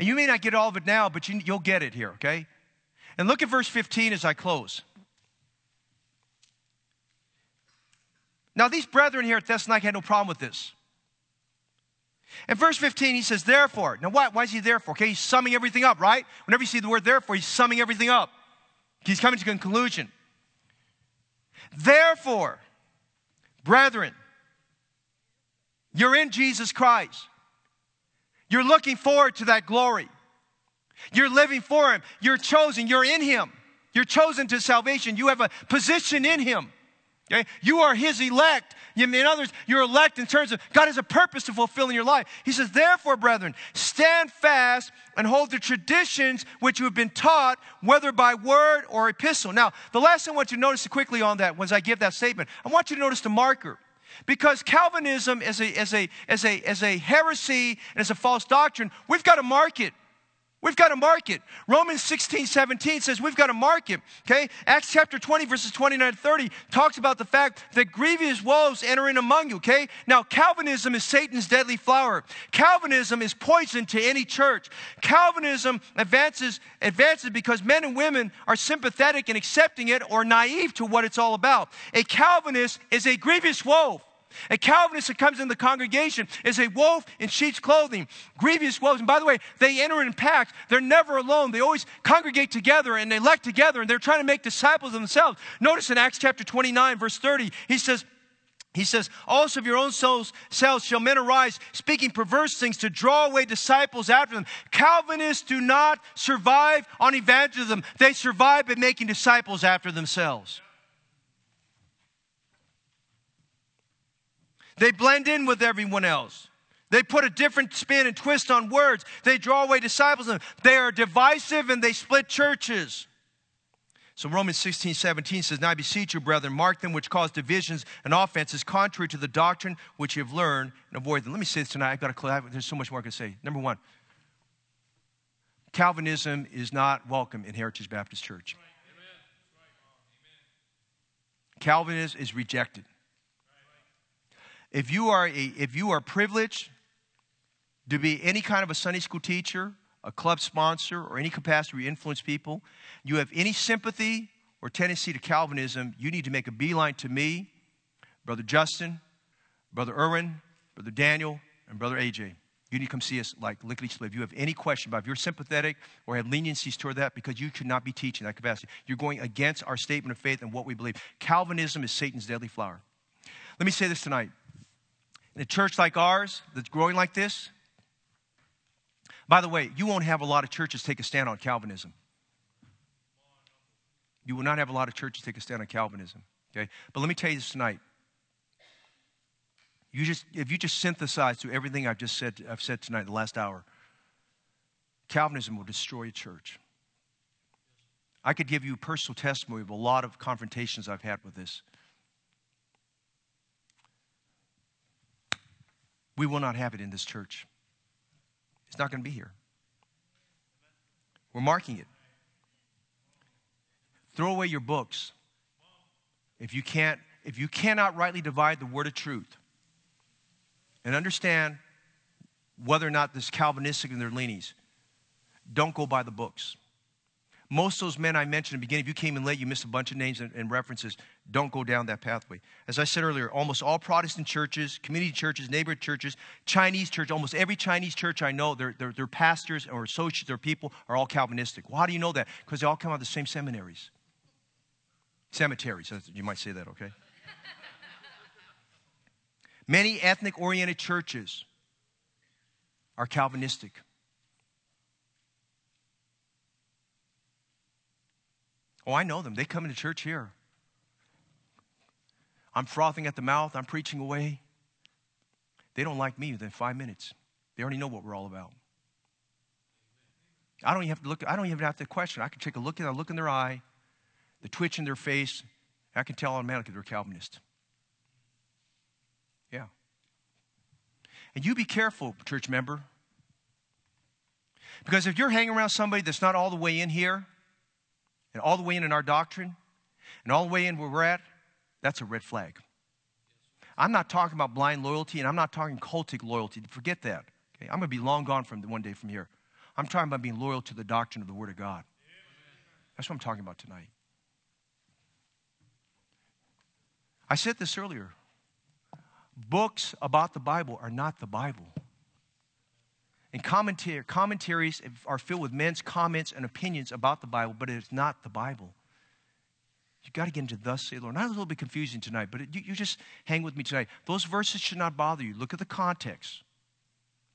And you may not get all of it now, but you, you'll get it here, okay? And look at verse fifteen as I close. Now, these brethren here at Thessalonica had no problem with this. In verse fifteen, he says, therefore. Now, why, why is he therefore? Okay, he's summing everything up, right? Whenever you see the word therefore, he's summing everything up. He's coming to a conclusion. Therefore, brethren, you're in Jesus Christ. You're looking forward to that glory. You're living for Him. You're chosen. You're in Him. You're chosen to salvation. You have a position in Him. Okay? You are His elect. In others, you're elect in terms of God has a purpose to fulfill in your life. He says, therefore, brethren, stand fast and hold the traditions which you have been taught, whether by word or epistle. Now, the last thing I want you to notice quickly on that, once I give that statement, I want you to notice the marker. Because Calvinism as a, as a, as a, as a heresy and as a false doctrine, we've got to mark it. We've got to mark it. Romans sixteen seventeen says we've got to mark it. Okay? Acts chapter twenty, verses twenty-nine to thirty talks about the fact that grievous wolves enter in among you. Okay? Now, Calvinism is Satan's deadly flower. Calvinism is poison to any church. Calvinism advances, advances because men and women are sympathetic in accepting it or naive to what it's all about. A Calvinist is a grievous wolf. A Calvinist that comes in the congregation is a wolf in sheep's clothing, grievous wolves. And by the way, they enter in packs. They're never alone. They always congregate together and they elect together, and they're trying to make disciples of themselves. Notice in Acts chapter twenty-nine, verse thirty, he says, He says, also of your own souls, selves shall men arise, speaking perverse things to draw away disciples after them. Calvinists do not survive on evangelism. They survive by making disciples after themselves. They blend in with everyone else. They put a different spin and twist on words. They draw away disciples. They are divisive and they split churches. So Romans sixteen seventeen says, now I beseech you, brethren, mark them which cause divisions and offenses contrary to the doctrine which you have learned, and avoid them. Let me say this tonight. I've got to close. There's so much more I can say. Number one, Calvinism is not welcome in Heritage Baptist Church. Calvinism is rejected. If you are a, if you are privileged to be any kind of a Sunday school teacher, a club sponsor, or any capacity where you influence people, you have any sympathy or tendency to Calvinism, you need to make a beeline to me, Brother Justin, Brother Irwin, Brother Daniel, and Brother A J. You need to come see us like lickety split. If you have any question about if you're sympathetic or have leniencies toward that, because you should not be teaching that capacity. You're going against our statement of faith and what we believe. Calvinism is Satan's deadly flower. Let me say this tonight. In a church like ours that's growing like this, by the way, you won't have a lot of churches take a stand on Calvinism. You will not have a lot of churches take a stand on Calvinism. Okay? But let me tell you this tonight. You just, if you just synthesize through everything I've just said, I've said tonight, the last hour, Calvinism will destroy a church. I could give you personal testimony of a lot of confrontations I've had with this. We will not have it in this church. It's not going to be here. We're marking it. Throw away your books. If you can't, if you cannot rightly divide the word of truth and understand whether or not this Calvinistic in their leanings, don't go by the books. Most of those men I mentioned in the beginning, if you came in late, you missed a bunch of names and, and references. Don't go down that pathway. As I said earlier, almost all Protestant churches, community churches, neighborhood churches, Chinese church, almost every Chinese church I know, their, their, their pastors or associates, their people are all Calvinistic. Well, how do you know that? Because they all come out of the same seminaries. Cemeteries, you might say that, okay? Many ethnic-oriented churches are Calvinistic. Oh, I know them. They come into church here. I'm frothing at the mouth. I'm preaching away. They don't like me within five minutes. They already know what we're all about. I don't even have to look. I don't even have to question. I can take a look and I look in their eye, the twitch in their face. I can tell automatically they're Calvinist. Yeah. And you be careful, church member. Because if you're hanging around somebody that's not all the way in here, and all the way in in our doctrine, and all the way in where we're at, that's a red flag. I'm not talking about blind loyalty, and I'm not talking cultic loyalty. Forget that. Okay? I'm going to be long gone from one day from here. I'm talking about being loyal to the doctrine of the Word of God. That's what I'm talking about tonight. I said this earlier. Books about the Bible are not the Bible. And commenta- commentaries are filled with men's comments and opinions about the Bible, but it's not the Bible. You've got to get into thus say the Lord. Now, it's a little bit confusing tonight, but it, you, you just hang with me tonight. Those verses should not bother you. Look at the context.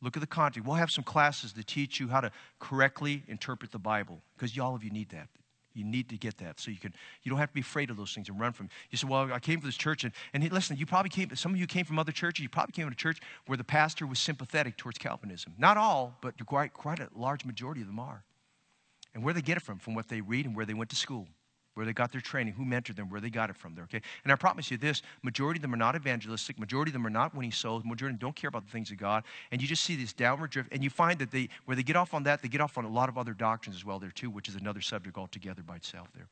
Look at the context. We'll have some classes to teach you how to correctly interpret the Bible, because all of you need that. You need to get that so you can. You don't have to be afraid of those things and run from them. You say, well, I came from this church, and, and listen, you probably came, some of you came from other churches. You probably came from a church where the pastor was sympathetic towards Calvinism. Not all, but quite, quite a large majority of them are. And where they get it from, from what they read and where they went to school, where they got their training, who mentored them, where they got it from there, okay? And I promise you this, majority of them are not evangelistic, majority of them are not winning souls, majority of them don't care about the things of God, and you just see this downward drift, and you find that they, where they get off on that, they get off on a lot of other doctrines as well there too, which is another subject altogether by itself there.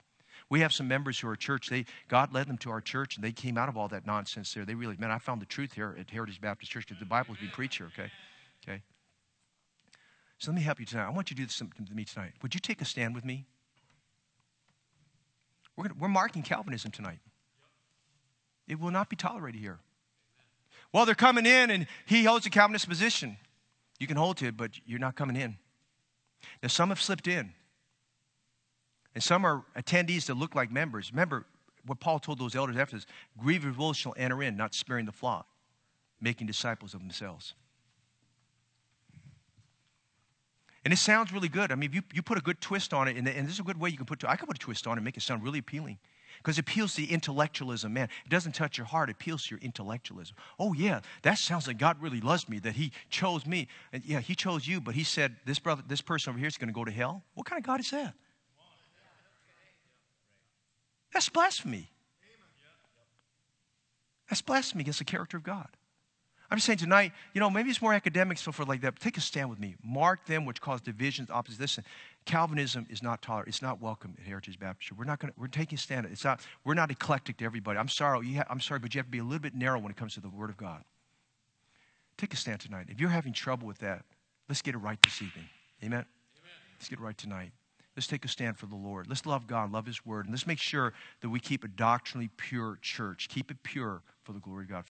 We have some members who are church, they, God led them to our church, and they came out of all that nonsense there. They really, man, I found the truth here at Heritage Baptist Church because the Bible has been preached here, okay? Okay? So let me help you tonight. I want you to do this to me tonight. Would you take a stand with me? We're, gonna, we're marking Calvinism tonight. It will not be tolerated here. Well, they're coming in and he holds a Calvinist position. You can hold to it, but you're not coming in. Now, some have slipped in. And some are attendees that look like members. Remember what Paul told those elders after this. Grievous wolves shall enter in, not sparing the flock, making disciples of themselves. And it sounds really good. I mean, if you, you put a good twist on it, and, and this is a good way you can put, I can put a twist on it and make it sound really appealing. Because it appeals to the intellectualism, man. It doesn't touch your heart. It appeals to your intellectualism. Oh, yeah, that sounds like God really loves me, that he chose me. And yeah, he chose you, but he said, this brother, this person over here is going to go to hell. What kind of God is that? That's blasphemy. That's blasphemy against the character of God. I'm saying tonight, you know, maybe it's more academic, so forth like that, but take a stand with me. Mark them which cause divisions, opposites. Listen, Calvinism is not tolerated. It's not welcome at Heritage Baptist Church. We're not going to, we're taking a stand. It's not, we're not eclectic to everybody. I'm sorry, you ha- I'm sorry, but you have to be a little bit narrow when it comes to the Word of God. Take a stand tonight. If you're having trouble with that, let's get it right this evening. Amen? Amen. Let's get it right tonight. Let's take a stand for the Lord. Let's love God, love His Word, and let's make sure that we keep a doctrinally pure church. Keep it pure for the glory of God.